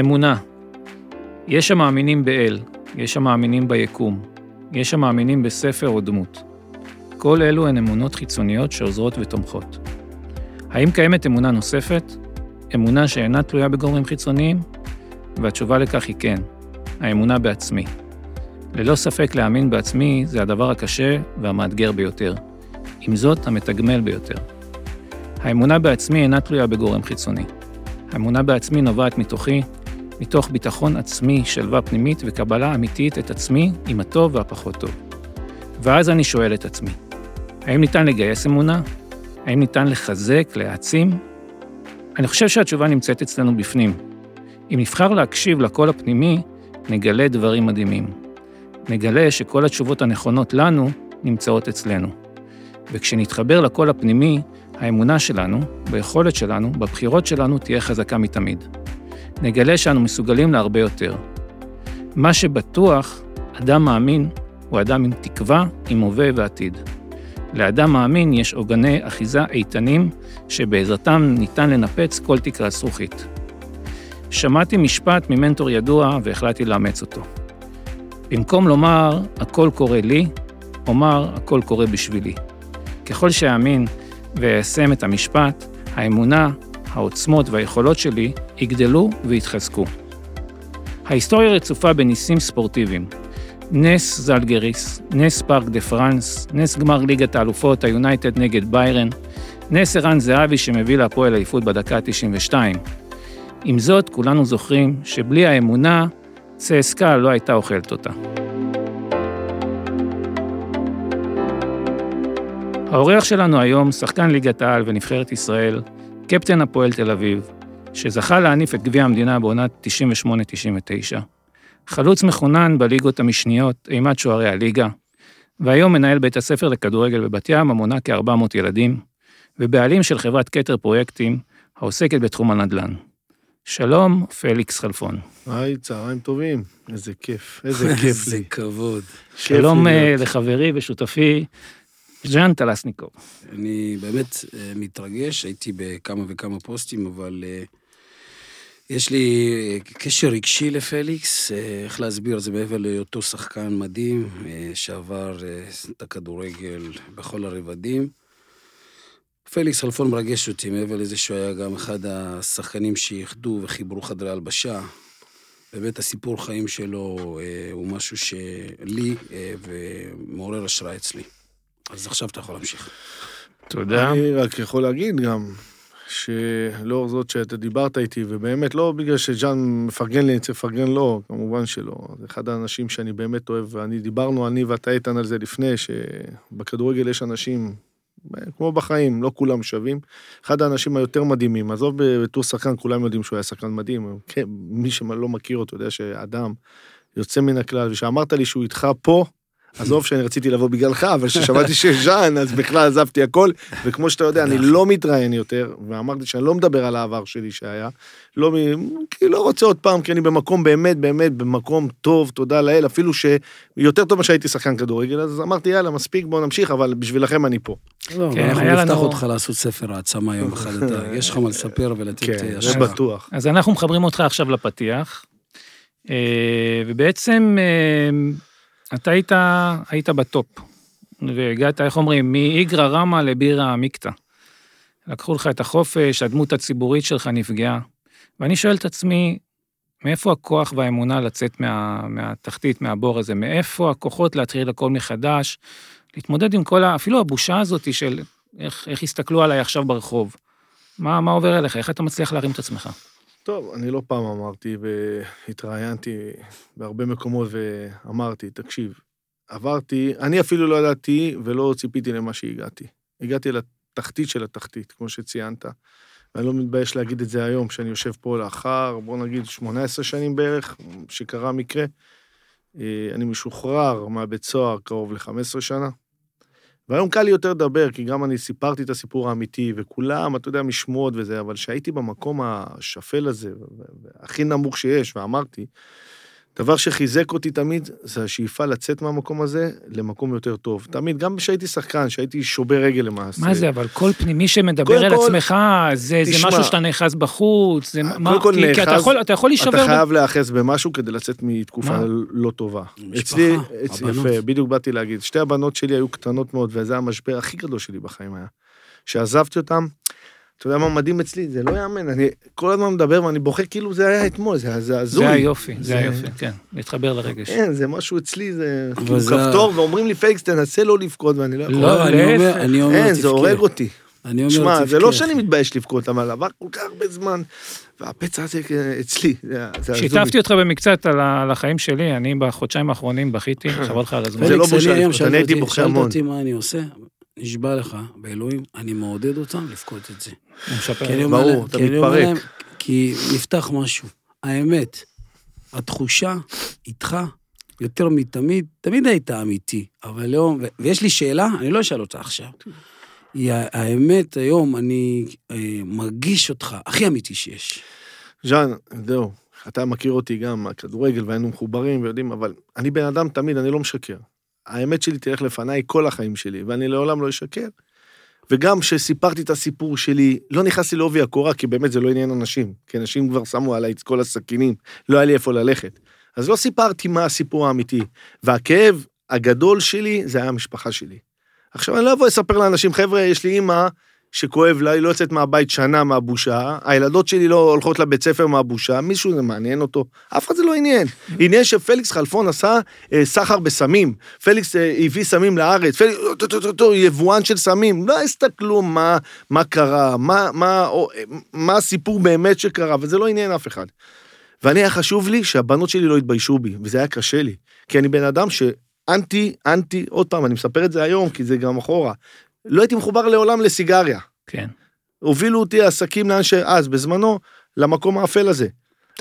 אמונה. יש המאמינים באל, יש המאמינים ביקום, יש המאמינים בספר או דמות. כל אלו הן אמונות חיצוניות שעוזרות ותומכות. האם קיימת אמונה נוספת? אמונה שאינה תלויה בגורמים חיצוניים? והתשובה לכך היא כן, האמונה בעצמי. ללא ספק להאמין בעצמי זה הדבר הקשה והמאתגר ביותר, עם זאת המתגמל ביותר. האמונה בעצמי אינה תלויה בגורם חיצוני. האמונה בעצמי נובעת מתוכי, מתוך ביטחון עצמי, שלווה פנימית וקבלה אמיתית את עצמי עם הטוב והפחות טוב. ואז אני שואל את עצמי, האם ניתן לגייס אמונה? האם ניתן לחזק, להעצים? אני חושב שהתשובה נמצאת אצלנו בפנים. אם נבחר להקשיב לקול הפנימי, נגלה דברים מדהימים. נגלה שכל התשובות הנכונות לנו נמצאות אצלנו. וכשנתחבר לקול הפנימי, האמונה שלנו, ביכולת שלנו, בבחירות שלנו, תהיה חזקה מתמיד. נגלה שאנו מסוגלים להרבה יותר. מה שבטוח, אדם מאמין הוא אדם עם תקווה, עם הווה ועתיד. לאדם מאמין יש עוגני אחיזה איתנים, שבעזרתם ניתן לנפץ כל תקרה זכוכית. שמעתי משפט ממנטור ידוע והחלטתי לאמץ אותו. במקום לומר, הכל קורה לי, אומר, הכל קורה בשבילי. ככל שאאמין ואסיים את המשפט, האמונה, העוצמות והיכולות שלי יגדלו והתחזקו. ההיסטוריה רצופה בניסים ספורטיביים. נס זלגריס, נס פארק דה פרנס, נס גמר ליגת האלופות, היונייטד נגד ביירן, נס ערן זהבי שמביא להפועל אליפות בדקה 92. עם זאת, כולנו זוכרים שבלי האמונה, צסקה לא הייתה אוכלת אותה. האורח שלנו היום, שחקן ליגת העל ונבחרת ישראל, קפטן הפועל תל אביב, שזכה להניף את גביע המדינה בעונת 98-99. חלוץ מכונן בליגות המשניות, אימת שוערי הליגה, והיום מנהל בית הספר לכדורגל בבת ים, המונה כ-400 ילדים, ובעלים של חברת קטר פרויקטים, העוסקת בתחום הנדל"ן. שלום, פליקס חלפון. היי, צהריים טובים. איזה כיף, איזה כיף לי. איזה כבוד. שלום לחברי ושותפי, ז'אן טלסניקו. אני באמת מתרגש, הייתי בכמה וכמה פוסטים, אבל יש לי קשר רגשי לפליקס, איך להסביר, זה מעבר לאותו שחקן מדהים, שעבר את הכדורגל בכל הרבדים. פליקס חלפון מרגש אותי, מעבר לזה שהוא היה גם אחד השחקנים שיחדו וחיברו חדרי הלבשה. באמת הסיפור חיים שלו הוא משהו שלי ומעורר השראה אצלי. אז עכשיו אתה יכול להמשיך. תודה. אני רק יכול להגיד גם, שלא זאת שאתה דיברת איתי, ובאמת לא בגלל שג'אן מפרגן לי, אני צריך לפרגן לו, כמובן שלא. זה אחד האנשים שאני באמת אוהב, ואני דיברנו, אני ואתה איתן על זה לפני, שבכדורגל יש אנשים, כמו בחיים, לא כולם שווים. אחד האנשים היותר מדהימים, עזוב בתור שחקן, כולם יודעים שהוא היה שחקן מדהים, כן, מי שלא מכיר אותו, יודע שאדם יוצא מן הכלל, ושאמרת לי שהוא איתך פה, עזוב שאני רציתי לבוא בגללך, אבל ששמעתי שז'אן, אז בכלל עזבתי הכל, וכמו שאתה יודע, אני לא מתראיין יותר, ואמרתי שאני לא מדבר על העבר שלי שהיה, כי לא רוצה עוד פעם, כי אני במקום באמת, באמת, במקום טוב, תודה לאל, אפילו שיותר טוב מה שהייתי שחקן כדורגל, אז אמרתי, יאללה, מספיק, בואו נמשיך, אבל בשבילכם אני פה. אנחנו נפתח אותך לעשות ספר העצמה יום אחד, יש לך מה לספר ולתת... כן, זה בטוח. אז אנחנו מחברים אותך עכשיו לפתיח, ובעצם אתה היית בטופ, והגעת, איך אומרים, מאיגרא רמא לבירא עמיקתא. לקחו לך את החופש, הדמות הציבורית שלך נפגעה, ואני שואל את עצמי, מאיפה הכוח והאמונה לצאת מהתחתית, מהבור הזה? מאיפה הכוחות להתחיל הכל מחדש, להתמודד עם כל, אפילו הבושה הזאת של איך הסתכלו עליי עכשיו ברחוב? מה עובר אליך? איך אתה מצליח להרים את עצמך? טוב, אני לא פעם אמרתי והתראיינתי בהרבה מקומות ואמרתי, תקשיב, עברתי, אני אפילו לא ידעתי ולא ציפיתי למה שהגעתי. הגעתי לתחתית של התחתית, כמו שציינת, ואני לא מתבייש להגיד את זה היום, שאני יושב פה לאחר, בוא נגיד 18 שנים בערך, שקרה מקרה, אני משוחרר מהבית סוהר קרוב ל-15 שנה, והיום קל לי יותר לדבר, כי גם אני סיפרתי את הסיפור האמיתי, וכולם, אתה יודע, משמעות וזה, אבל שהייתי במקום השפל הזה, הכי נמוך שיש, ואמרתי, דבר שחיזק אותי תמיד, זה השאיפה לצאת מהמקום הזה למקום יותר טוב. תמיד, גם כשהייתי שחקן, שהייתי שובר רגל למעשה. מה זה, אבל כל פנימי שמדבר על עצמך, זה משהו שאתה נאחז בחוץ, כי אתה יכול להישבר... אתה חייב להאחז במשהו כדי לצאת מתקופה לא טובה. אצלי, יפה, בדיוק באתי להגיד, שתי הבנות שלי היו קטנות מאוד, וזה המשבר הכי גדול שלי בחיים היה. שעזבתי אותם, אתה יודע מה מדהים אצלי, זה לא יאמן, אני כל הזמן מדבר ואני בוכה כאילו זה היה אתמול, זה הזוי. זה היופי, זה היופי, כן, להתחבר לרגש. כן, זה משהו אצלי, זה כאילו כפתור, ואומרים לי, פליקס, תנסה לא לבכות, ואני לא... לא, אני אומר, תבכה. זה הורג אותי. אני אומר, תבכה. זה לא שאני מתבייש לבכות, אבל עבר כל כך הרבה זמן, והפצע הזה אצלי, זה הזוי. שיתפתי אותך במקצת על החיים שלי, אני בחודשיים האחרונים בכיתי, חבל לך על הזמן. זה לא בושה, נשבע לך, באלוהים, אני מעודד אותם לפקוד את זה. ברור, אתה מתפרק. כי נפתח משהו. האמת, התחושה איתך, יותר מתמיד, תמיד הייתה אמיתי, אבל היום, ויש לי שאלה, אני לא אשאל אותה עכשיו. האמת, היום אני מרגיש אותך, הכי אמיתי שיש. ז'אן, זהו, אתה מכיר אותי גם, הכדורגל, והיינו מחוברים ויודעים, אבל אני בן אדם תמיד, אני לא משקר. האמת שלי תלך לפניי כל החיים שלי, ואני לעולם לא אשקר. וגם כשסיפרתי את הסיפור שלי, לא נכנסתי לעובי הקורה, כי באמת זה לא עניין אנשים, כי אנשים כבר שמו עליי את כל הסכינים, לא היה לי איפה ללכת. אז לא סיפרתי מה הסיפור האמיתי. והכאב הגדול שלי, זה היה המשפחה שלי. עכשיו אני לא אבוא לספר לאנשים, חבר'ה, יש לי אמא שכואב לה, היא לא יוצאת מהבית שנה מהבושה, הילדות שלי לא הולכות לבית ספר מהבושה, מישהו זה מעניין אותו, אף אחד זה לא עניין. עניין שפליקס חלפון עשה סחר בסמים, פליקס הביא סמים לארץ, פליקס, יבואן של סמים, לא הסתכלו מה קרה, מה הסיפור באמת שקרה, וזה לא עניין אף אחד. ואני היה חשוב לי שהבנות שלי לא התביישו בי, וזה היה קשה לי, כי אני בן אדם שאנטי, עוד פעם, אני מספר את זה היום, כי זה גם אחורה, לא הייתי מחובר לעולם לסיגריה. כן. הובילו אותי עסקים לאן שאז, בזמנו, למקום האפל הזה.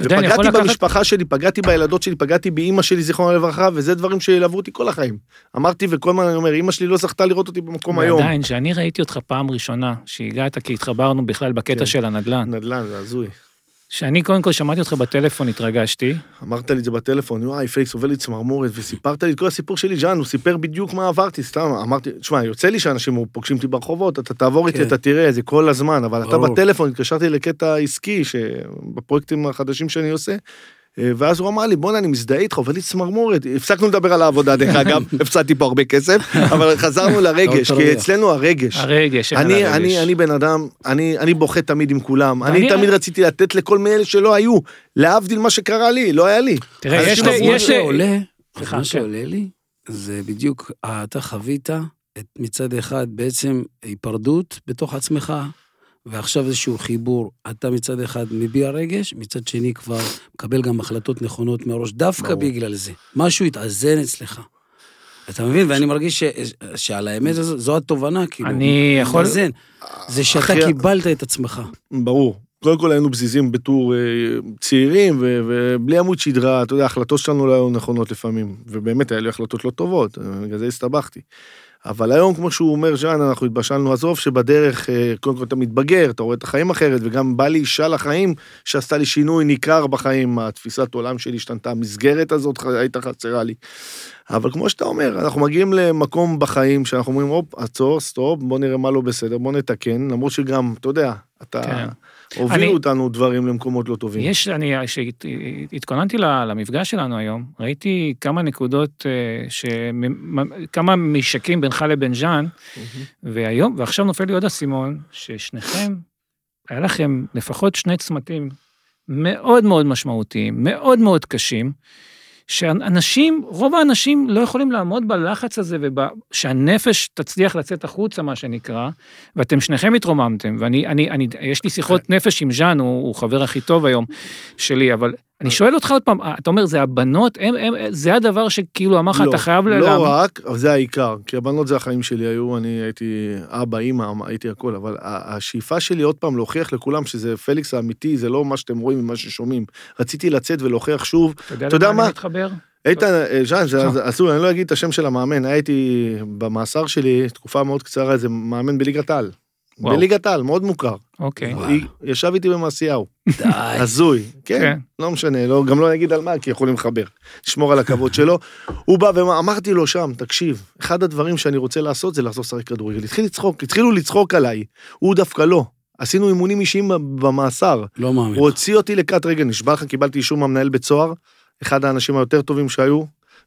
ופגעתי במשפחה שלי, פגעתי בילדות שלי, פגעתי באמא שלי, זיכרונה לברכה, וזה דברים שילוו אותי כל החיים. אמרתי, וכל מה אני אומר, אמא שלי לא זכתה לראות אותי במקום היום. ועדיין, שאני ראיתי אותך פעם ראשונה, שהגעת, כי התחברנו בכלל בקטע של הנדלן. נדלן, זה הזוי. שאני קודם כל שמעתי אותך בטלפון, התרגשתי. אמרת לי את זה בטלפון, וואי, פליקס עובר לי צמרמורת, וסיפרת לי את כל הסיפור שלי, ז'אן, הוא סיפר בדיוק מה עברתי, סתם, אמרתי, תשמע, יוצא לי שאנשים פוגשים אותי ברחובות, אתה תעבור איתי, אתה תראה, זה כל הזמן, אבל אתה בטלפון, התקשרתי לקטע עסקי, בפרויקטים החדשים שאני עושה, ואז הוא אמר לי, בוא'נה, אני מזדהה איתך, עובר לי צמרמורת, הפסקנו לדבר על העבודה, דרך אגב, הפסדתי פה הרבה כסף, אבל חזרנו לרגש, כי אצלנו הרגש. הרגש, אני בן אדם, אני בוכה תמיד עם כולם, אני תמיד רציתי לתת לכל מאלה שלא היו, להבדיל מה שקרה לי, לא היה לי. תראה, מה שעולה לי, זה בדיוק, אתה חווית מצד אחד בעצם היפרדות בתוך עצמך, ועכשיו איזשהו חיבור, אתה מצד אחד מביע רגש, מצד שני כבר מקבל גם החלטות נכונות מהראש, דווקא בגלל זה. משהו התאזן אצלך. אתה מבין? ואני מרגיש שעל האמת זו התובנה, כאילו. אני יכול... זה שאתה קיבלת את עצמך. ברור. קודם כל היינו בזיזים בתור צעירים, ובלי עמוד שדרה, אתה יודע, ההחלטות שלנו לא היו נכונות לפעמים, ובאמת היה לי החלטות לא טובות, בגלל זה הסתבכתי. אבל היום, כמו שהוא אומר, ז'אן, אנחנו התבשלנו עזוב, שבדרך, קודם כל אתה מתבגר, אתה רואה את החיים אחרת, וגם בא לי אישה לחיים, שעשתה לי שינוי ניכר בחיים, התפיסת עולם שלי השתנתה, המסגרת הזאת הייתה חסרה לי. אבל כמו שאתה אומר, אנחנו מגיעים למקום בחיים, שאנחנו אומרים, הופ, עצור, סטופ, בוא נראה מה לא בסדר, בוא נתקן, למרות שגם, אתה יודע, אתה... כן. הובילו אותנו דברים למקומות לא טובים. יש, כשהתכוננתי למפגש שלנו היום, ראיתי כמה נקודות, כמה מישקים בינך לבין ז'אן, והיום, ועכשיו נופל לי עוד הסימון, ששניכם, היה לכם לפחות שני צמתים מאוד מאוד משמעותיים, מאוד מאוד קשים, שאנשים, רוב האנשים לא יכולים לעמוד בלחץ הזה, שהנפש תצליח לצאת החוצה, מה שנקרא, ואתם שניכם התרוממתם, ואני, יש לי שיחות נפש עם ז'אן, הוא חבר הכי טוב היום שלי, אבל אני שואל אותך עוד פעם, אתה אומר, זה הבנות, זה הדבר שכאילו אמר לך, אתה חייב ללמד. לא רק, אבל זה העיקר, כי הבנות זה החיים שלי היו, אני הייתי אבא, אמא, הייתי הכל, אבל השאיפה שלי עוד פעם להוכיח לכולם שזה פליקס האמיתי, זה לא מה שאתם רואים ומה ששומעים. רציתי לצאת ולהוכיח שוב. אתה יודע מה? איתן, ז'אן, אסור, אני לא אגיד את השם של המאמן, הייתי במאסר שלי, תקופה מאוד קצרה, זה מאמן בליגת העל. בליגת העל, מאוד מוכר. אוקיי. ישב איתי במעשיהו. די. הזוי. כן. לא משנה, גם לא נגיד על מה, כי יכולים לחבר. לשמור על הכבוד שלו. הוא בא ואמרתי לו שם, תקשיב, אחד הדברים שאני רוצה לעשות זה לעשות שחק כדורגל. התחילו לצחוק עליי. הוא דווקא לא. עשינו אימונים אישיים במאסר. לא מאמין. הוא הוציא אותי לקט רגל, נשבע לך, קיבלתי אישור מהמנהל בית סוהר, אחד האנשים היותר טובים שהיו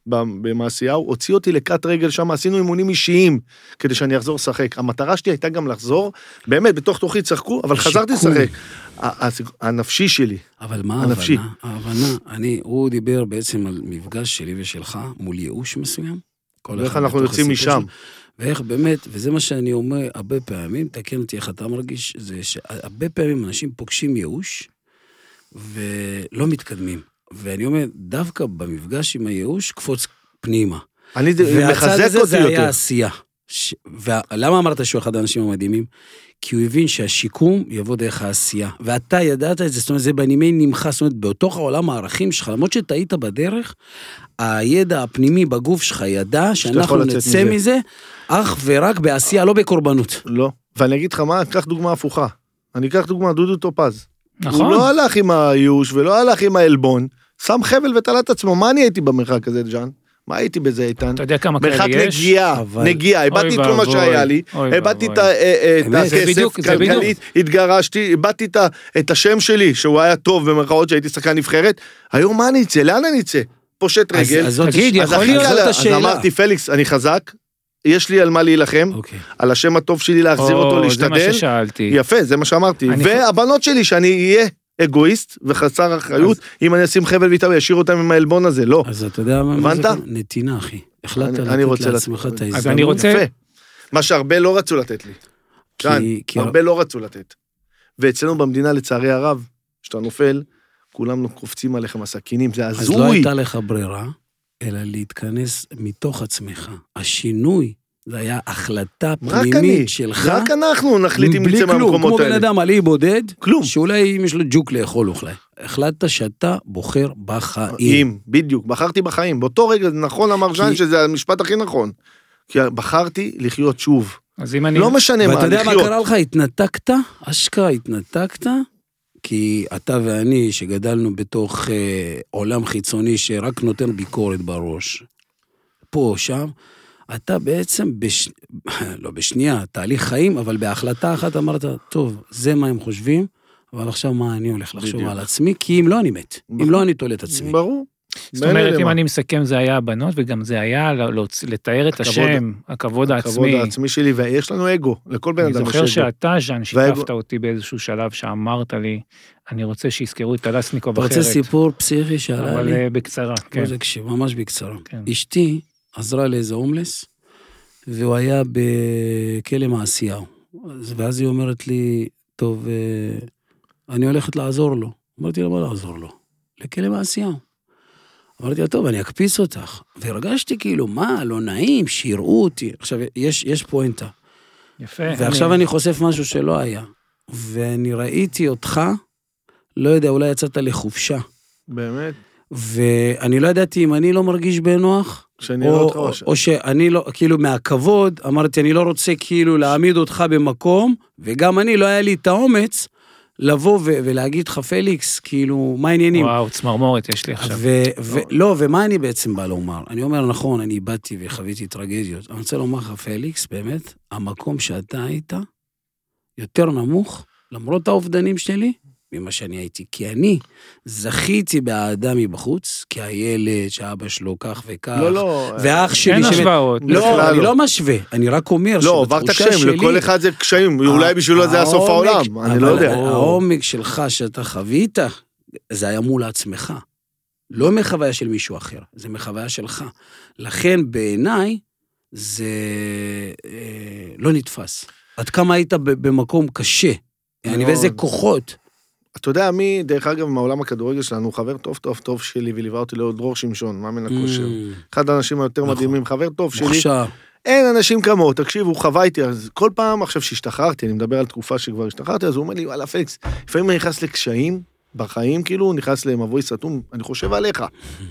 במעשיהו, הוציא אותי לקט רגל שם, עשינו אימונים אישיים, כדי שאני אחזור לשחק. המטרה שלי הייתה גם לחזור, באמת, בתוך תוכי צחקו, אבל חזרתי לשחק. הנפשי שלי. אבל מה ההבנה? הוא דיבר בעצם על מפגש שלי ושלך, מול ייאוש מסוים. ואיך אנחנו יוצאים משם. ואיך באמת, וזה מה שאני אומר, הרבה פעמים, תקן אותי איך אתה מרגיש, זה שהרבה פעמים אנשים פוגשים ייאוש, ולא מתקדמים. ואני אומר, דווקא במפגש עם הייאוש, קפוץ פנימה. אני מחזק אותי יותר. זה היה עשייה. ולמה אמרת שהוא אחד האנשים המדהימים? כי הוא הבין שהשיקום יבוא דרך העשייה. ואתה ידעת את זה, זאת אומרת, זה בנימי נמחה, זאת אומרת, בתוך העולם הערכים שלך, למרות שתהית בדרך, הידע הפנימי בגוף שלך ידע, שאנחנו נצא מזה, אך ורק בעשייה, לא בקורבנות. לא. ואני אגיד לך מה, אני אקח דוגמה הפוכה. אני אקח דוגמה דודו טופז. נכון. הוא לא הלך עם היוש, ולא הלך עם האלבון, שם חבל ותלת עצמו, מה אני הייתי במרחק הזה, ג'אן? מה הייתי בזה, איתן? אתה יודע כמה כאלה יש? מרחק נגיעה, נגיעה, הבאתי את כל מה שהיה לי, הבאתי את הכסף, כלכלית, התגרשתי, הבאתי את השם שלי, שהוא היה טוב במרכאות שהייתי שחקן נבחרת, היום מה אני אצא? לאן אני אצא? פושט רגל. תגיד, יכול להיות זאת השאלה. אז אמרתי, פליקס, אני חזק, יש לי על מה להילחם, על השם הטוב שלי להחזיר אותו, להשתדל. זה מה ששאלתי. יפה, זה מה שאמרתי. והבנות שלי, שאני אהיה אגואיסט וחסר אחריות, אם אני אשים חבל ואיתה וישאיר אותם עם האלבון הזה, לא. אז אתה יודע מה זה? נתינה, אחי. החלטת לתת לעצמך את ההזדמנות. אז אני רוצה... מה שהרבה לא רצו לתת לי. הרבה לא רצו לתת. ואצלנו במדינה, לצערי הרב, כשאתה נופל, כולם קופצים עליך מסכינים, זה הזוי. אז לא הייתה לך ברירה, אלא להתכנס מתוך עצמך. השינוי, זה היה החלטה פנימית שלך. רק אנחנו נחליט אם נצא מהמקומות האלה. כמו בן אדם עלי בודד, שאולי אם יש לו ג'וק לאכול אוכלי. החלטת שאתה בוחר בחיים. בדיוק, בחרתי בחיים. באותו רגע, נכון אמר ז'אן שזה המשפט הכי נכון. כי בחרתי לחיות שוב. לא משנה מה, לחיות. ואתה יודע מה קרה לך? התנתקת? אשכרה התנתקת? כי אתה ואני שגדלנו בתוך עולם חיצוני שרק נותן ביקורת בראש. פה, שם. אתה בעצם, לא בשנייה, תהליך חיים, אבל בהחלטה אחת אמרת, טוב, זה מה הם חושבים, אבל עכשיו מה אני הולך לחשוב על עצמי, כי אם לא אני מת, אם לא אני תולט עצמי. ברור. זאת אומרת, אם אני מסכם, זה היה הבנות, וגם זה היה לתאר את השם, הכבוד העצמי. הכבוד העצמי שלי, ויש לנו אגו, לכל בן אדם. אני זוכר שאתה, ז'אן, שיתפת אותי באיזשהו שלב, שאמרת לי, אני רוצה שיזכרו את טלסניקו אחרת. אתה רוצה סיפור פסיכי שעלה לי? אבל בקצרה, כן. ממש בקצרה. אשתי עזרה לאיזה אומלס, והוא היה בכלא מעשיהו. ואז היא אומרת לי, טוב, אני הולכת לעזור לו. אמרתי לה, מה לעזור לו? לכלא מעשיהו. אמרתי לה, טוב, אני אקפיץ אותך. והרגשתי כאילו, מה, לא נעים, שיראו אותי. עכשיו, יש פואנטה. יפה. ועכשיו אני חושף משהו שלא היה. ואני ראיתי אותך, לא יודע, אולי יצאת לחופשה. באמת? ואני לא ידעתי אם אני לא מרגיש בנוח, או שאני לא, כאילו מהכבוד, אמרתי, אני לא רוצה כאילו להעמיד אותך במקום, וגם אני לא היה לי את האומץ, לבוא ולהגיד לך פליקס, כאילו, מה העניינים? וואו, צמרמורת יש לי עכשיו. לא, ומה אני בעצם בא לומר? אני אומר, נכון, אני איבדתי וחוויתי טרגדיות, אני רוצה לומר לך פליקס, באמת, המקום שאתה היית, יותר נמוך, למרות האובדנים שלי, ממה שאני הייתי, כי אני זכיתי באדם מבחוץ, כי הילד שאבא שלו כך וכך, ואח שלי... אין השוואות. לא, אני לא משווה, אני רק אומר... לא, עברת קשיים, לכל אחד זה קשיים, אולי בשבילו זה הסוף העולם, אני לא יודע. העומק שלך שאתה חווית, זה היה מול עצמך, לא מחוויה של מישהו אחר, זה מחוויה שלך. לכן בעיניי, זה לא נתפס. עד כמה היית במקום קשה, אני ואיזה כוחות, אתה יודע, מי, דרך אגב, מהעולם הכדורגל שלנו, חבר טוב טוב טוב שלי, וליווה אותי לו דרור שמשון, מאמן הכושר. אחד האנשים היותר מדהימים, חבר טוב שלי. אין אנשים כמוהו, תקשיבו, חוויתי, אז כל פעם עכשיו שהשתחררתי, אני מדבר על תקופה שכבר השתחררתי, אז הוא אומר לי, וואלה, פליקס, לפעמים אני נכנס לקשיים, בחיים כאילו, נכנס למבוי סתום, אני חושב עליך.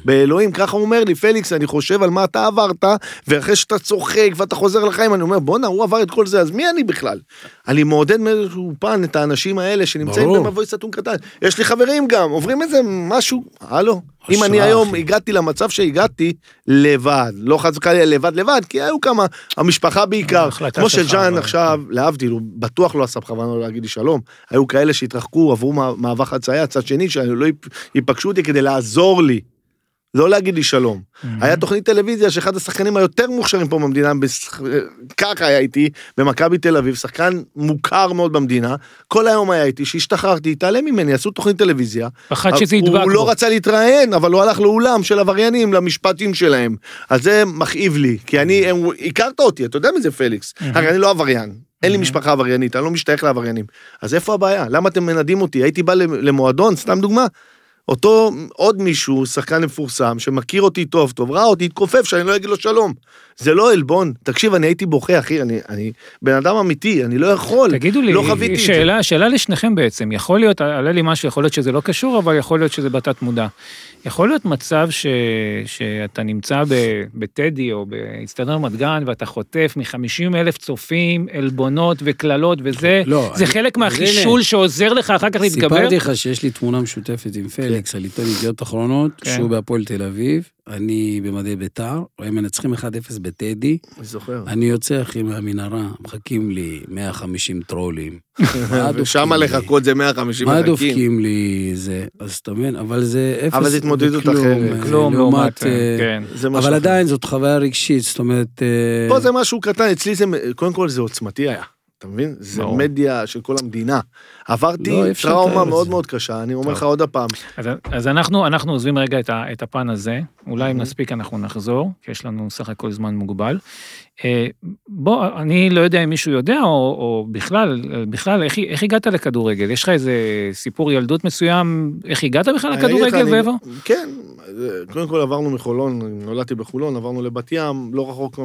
באלוהים, ככה הוא אומר לי, פליקס, אני חושב על מה אתה עברת, ואחרי שאתה צוחק ואתה חוזר לחיים, אני אומר, בונה, הוא עבר את כל זה, אז מי אני בכלל? אני מעודד מאופן את האנשים האלה שנמצאים במבוי סתום קטן. יש לי חברים גם, עוברים איזה משהו, הלו. אם אני היום הגעתי למצב שהגעתי לבד, לא חזקה לי לבד, כי היו כמה, המשפחה בעיקר, כמו שג'אן עכשיו, להבדיל, הוא בטוח לא עשה בכוונה להגיד לי שלום, היו כאלה שהתרחקו, עברו מעבר חצייה, צד שני, שלא ייפגשו אותי כדי לעזור לי, לא להגיד לי שלום. היה תוכנית טלוויזיה שאחד השחקנים היותר מוכשרים פה במדינה, ככה היה איתי, במכבי תל אביב, שחקן מוכר מאוד במדינה, כל היום היה איתי, שהשתחררתי, התעלם ממני, עשו תוכנית טלוויזיה, הוא לא רצה להתראיין, אבל הוא הלך לאולם של עבריינים, למשפטים שלהם, אז זה מכאיב לי, כי אני, הכרת אותי, אתה יודע מזה פליקס, הרי אני לא עבריין, אין לי משפחה עבריינית, אני לא משתייך לעבריינים, אז איפה הבעיה? למה אתם מנדים אותי? הייתי בא למועדון, סתם דוגמה, אותו עוד מישהו, שחקן מפורסם, שמכיר אותי טוב, ראה אותי, התכופף, שאני לא אגיד לו שלום. זה לא אלבון. תקשיב, אני הייתי בוכה, אחי, אני בן אדם אמיתי, אני לא יכול. תגידו לי, לא חוויתי שאלה, את זה. שאלה לשניכם בעצם. יכול להיות, עלה לי משהו, יכול להיות שזה לא קשור, אבל יכול להיות שזה בתת מודע. יכול להיות מצב שאתה נמצא בטדי או באצטדיון רמת גן, ואתה חוטף מ-50,000 צופים, אלבונות וכללות, וזה לא, זה חלק מהחישול שעוזר לך אחר כך להתגבר. סיפרתי לך שיש לי תמונה משותפת עם פליקס, על עיתון ידיעות אחרונות, שהוא בהפועל תל אביב, אני במדי בית"ר, הם מנצחים 1-0 בטדי, אני יוצא אחי מהמנהרה, מחכים לי 150 טרולים. ושמה לחכות זה 150 מחכים. מה דופקים לי זה? אז תאמן, אבל זה אפס. אבל זה התמודדות אחרת. כלום, לעומת, אבל עדיין זאת חוויה רגשית, זאת אומרת... פה זה משהו קטן, אצלי זה, קודם כל זה עוצמתי היה. אתה מבין? זה מדיה של כל המדינה. עברתי טראומה מאוד מאוד קשה, אני אומר לך עוד הפעם. אז אנחנו עוזבים רגע את הפן הזה, אולי אם נספיק אנחנו נחזור, כי יש לנו סך הכל זמן מוגבל. בוא, אני לא יודע אם מישהו יודע, או בכלל, איך הגעת לכדורגל? יש לך איזה סיפור ילדות מסוים, איך הגעת בכלל לכדורגל ואיפה? כן, קודם כל עברנו מחולון, נולדתי בחולון, עברנו לבת ים, לא רחוק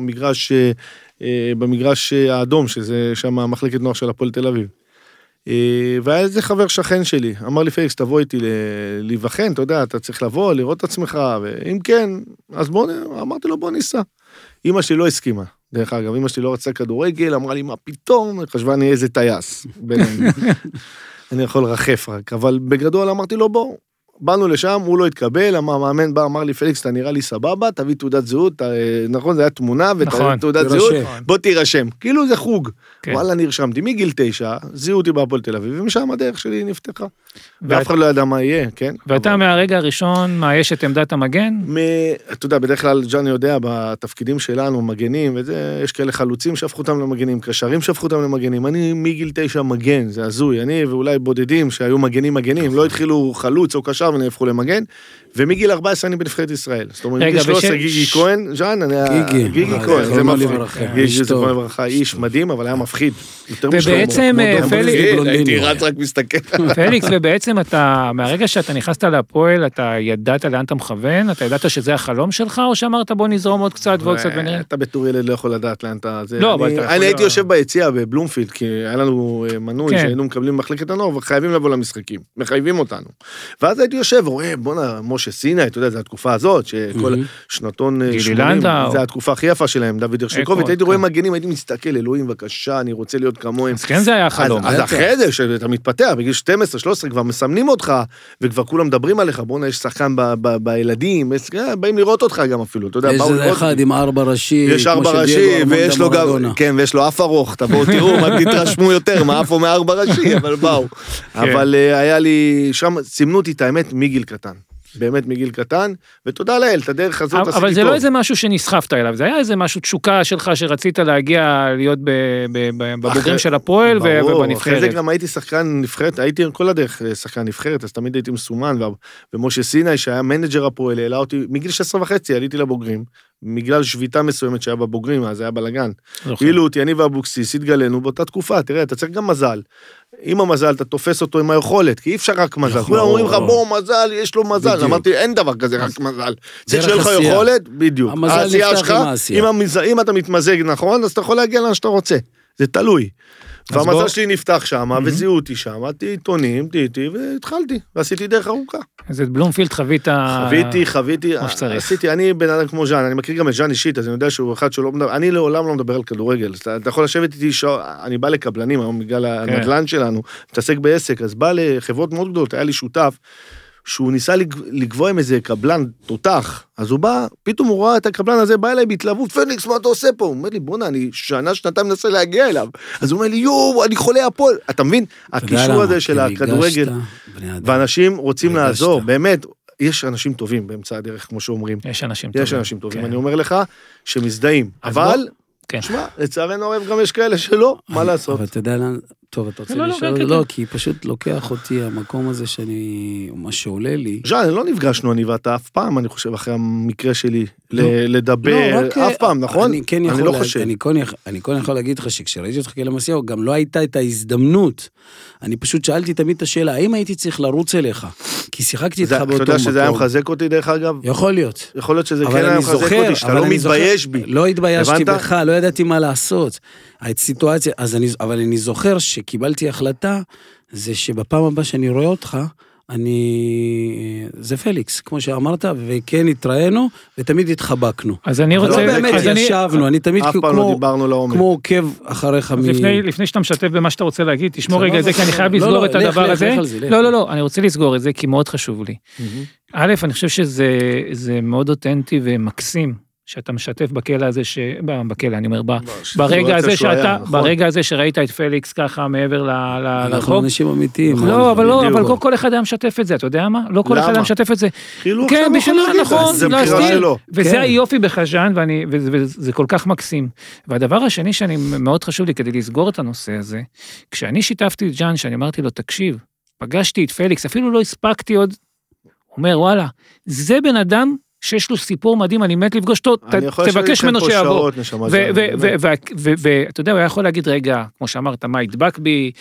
במגרש האדום, שזה שם המחלקת נוער של הפועל תל אביב. והיה איזה חבר שכן שלי, אמר לי פליקס, תבוא איתי להיבחן, אתה יודע, אתה צריך לבוא, לראות את עצמך, ואם כן, אז אמרתי לו, בוא ניסה. אמא שלי לא הסכימה, דרך אגב, אמא שלי לא רצה כדורגל, אמרה לי, מה פתאום? חשבה אני איזה טייס, אני יכול לרחף רק, אבל בגדול אמרתי לו, בוא, באנו לשם, הוא לא התקבל, המאמן בא, אמר לי, פליקס, אתה נראה לי סבבה, תביא תעודת זהות, נכון, זה היה תמונה, ותעודת זהות, בוא תירשם, כאילו זה חוג, וואלה נרשמתי, מגיל 9, זיהותי בהפועל תל אביב, ומשם הדרך שלי נפתחה, ואף אחד לא ידע מה יהיה, כן? ואתה מהרגע הראשון, מה יש את עמדת המגן? אתה יודע, בדרך כלל ג'אן יודע, בתפקידים שלנו, מגנים, וזה, יש כאלה חלוצים שהפכו אותם למגנים, קשרים שהפכו אותם למגנים, אני מגיל 9 מגן, זה הזוי, אני ואולי בודדים שהיו מגנים, לא התחילו חלוץ או קשר ונהפכו למגן, ומגיל 14 אני בנבחרת ישראל. זאת אומרת, מגיל 13 גיגי כהן, ז'אן, גיגי כהן, זה מפחיד. גיגי כהן ברכה, איש מדהים, אבל היה מפחיד. ובעצם, פליקס, ובעצם אתה, מהרגע שאתה נכנסת לפועל, אתה ידעת לאן אתה מכוון, אתה ידעת שזה החלום שלך, או שאמרת בוא נזרום עוד קצת ועוד קצת ונראה? אתה בתור ילד לא יכול לדעת לאן אתה... אני הייתי יושב ביציאה בבלומפילד, כי היה לנו מנוי שהיינו מקבלים במחלקת הנוער, וחייבים לבוא למשחקים, מחייבים אותנו. ואז הייתי יושב, רואה, בונה, משה סיני, אתה יודע, זו התקופה הזאת, שכל שנתון 80, זו התקופה הכי יפה שלהם, דוד הרשיקוביץ, הייתי רואה מגנים, הייתי מסתכל, אלוהים, בבקשה, אני רוצה להיות כמוהם. אז כן זה היה חלום. אז אחרי זה, שאתה מתפתח, בגיל 12, 13, כבר מסמנים אותך, וכבר כולם מדברים עליך, בוא'נה, יש שחקן בילדים, באים לראות אותך גם אפילו, אתה יודע, באו לראות. יש אחד עם 4 ראשי, יש 4 ראשי, ויש לו גם, כן, ויש לו אף ארוך, תבואו, תראו, מה תתרשמו יותר, מה אף או מ-4 ראשי, אבל באו. אבל היה לי, שם סימנו את האמת מגיל קטן. באמת מגיל קטן, ותודה לאל, את הדרך הזאת עשיתי טוב. אבל זה לא איזה משהו שנסחפת אליו, זה היה איזה משהו תשוקה שלך, שרצית להגיע להיות בבוגרים של הפועל, ובנבחרת. אחרי זה גם הייתי שחקן נבחרת, הייתי כל הדרך שחקן נבחרת, אז תמיד הייתי מסומן, ומשה סיני, שהיה מנג'ר הפועל, העלה אותי, מגיל 16.5 עליתי לבוגרים, בגלל שביתה מסוימת שהיה בבוגרים, אז היה בלגן. אילו אותי, אני והבוקסיס התגלנו באותה תקופה, תראה, אתה צריך גם מזל. עם המזל, אתה תופס אותו עם היכולת, כי אי אפשר רק מזל. כולם אומרים לך, בוא, מזל, יש לו מזל. אמרתי, אין דבר כזה, רק מזל. צריך שיהיה לך יכולת, בדיוק. המזל נפתח עם העשייה. אם אתה מתמזג נכון, אז אתה יכול להגיע לאן שאתה רוצה. זה תלוי. והמצע שלי נפתח שם, וזיהו אותי שם, הייתי עיתונים, הייתי, והתחלתי, ועשיתי דרך ארוכה. אז את בלומפילד חווית... חוויתי, עשיתי, אני בן אדם כמו ז'אן, אני מכיר גם את ז'אן אישית, אז אני יודע שהוא אחד שלא מדבר, אני לעולם לא מדבר על כדורגל, אתה יכול לשבת איתי, אני בא לקבלנים, היום בגלל הנדלן שלנו, מתעסק בעסק, אז בא לחברות מאוד גדולות, היה לי שותף, שהוא ניסה לגבוה עם איזה קבלן תותח, אז הוא בא, פתאום הוא ראה את הקבלן הזה, בא אליי בהתלהבות, פליקס, מה אתה עושה פה? הוא אומר לי, בונה, אני שנתיים מנסה להגיע אליו. אז הוא אומר לי, יואו, אני חולה הפועל. אתה מבין? הקישור הזה של הכדורגל, ואנשים רוצים לעזור, באמת, יש אנשים טובים באמצע הדרך, כמו שאומרים. יש אנשים טובים, אני אומר לך, שמזדהים. אבל, תשמע, לצערנו הרב גם יש כאלה שלא, מה לעשות? טוב, אתה רוצה לשאול? לא, כי פשוט לוקח אותי המקום הזה שאני, מה שעולה לי. ז'אן, לא נפגשנו אני ואתה אף פעם, אני חושב, אחרי המקרה שלי, לדבר, אף פעם, נכון? אני לא חושב. אני כן יכול להגיד לך שכשראיתי אותך כאלה מסיעו, גם לא הייתה את ההזדמנות. אני פשוט שאלתי תמיד את השאלה, האם הייתי צריך לרוץ אליך? כי שיחקתי איתך באותו מקום. אתה יודע שזה היה מחזק אותי דרך אגב? יכול להיות. יכול להיות שזה כן היה מחזק אותי, שאתה לא מתבייש בי. לא התביישתי בך, לא ידעתי מה לעשות. הסיטואציה, אבל אני זוכר שקיבלתי החלטה, זה שבפעם הבאה שאני רואה אותך, זה פליקס, כמו שאמרת, וכן התראינו, ותמיד התחבקנו. אז אני רוצה... לא באמת ישבנו, אני תמיד כמו עוקב אחריך מ... לפני שאתה משתף במה שאתה רוצה להגיד, תשמור רגע את זה, כי אני חייב לסגור את הדבר הזה. לא, אני רוצה לסגור את זה, כי מאוד חשוב לי. א', אני חושב שזה מאוד אותנטי ומקסים, שאתה משתף בכלא הזה, אני אומר, ברגע הזה שראית את פליקס ככה מעבר לחוק. אנחנו אנשים אמיתיים. לא, אבל כל אחד היה משתף את זה, אתה יודע מה? לא כל אחד היה משתף את זה. כן, בשביל נכון, וזה היופי בחז'אן, וזה כל כך מקסים. והדבר השני שאני מאוד חשוב לי, כדי לסגור את הנושא הזה, כשאני שיתפתי את ז'אן, שאני אמרתי לו, תקשיב, פגשתי את פליקס, אפילו לא הספקתי עוד, אומר, וואלה, זה בן אדם, שיש לו סיפור מדהים, אני מת לפגוש אותו, תבקש ממנו שיעבור. ואתה יודע, הוא היה יכול להגיד, רגע, כמו שאמרת, מה ידבק בי,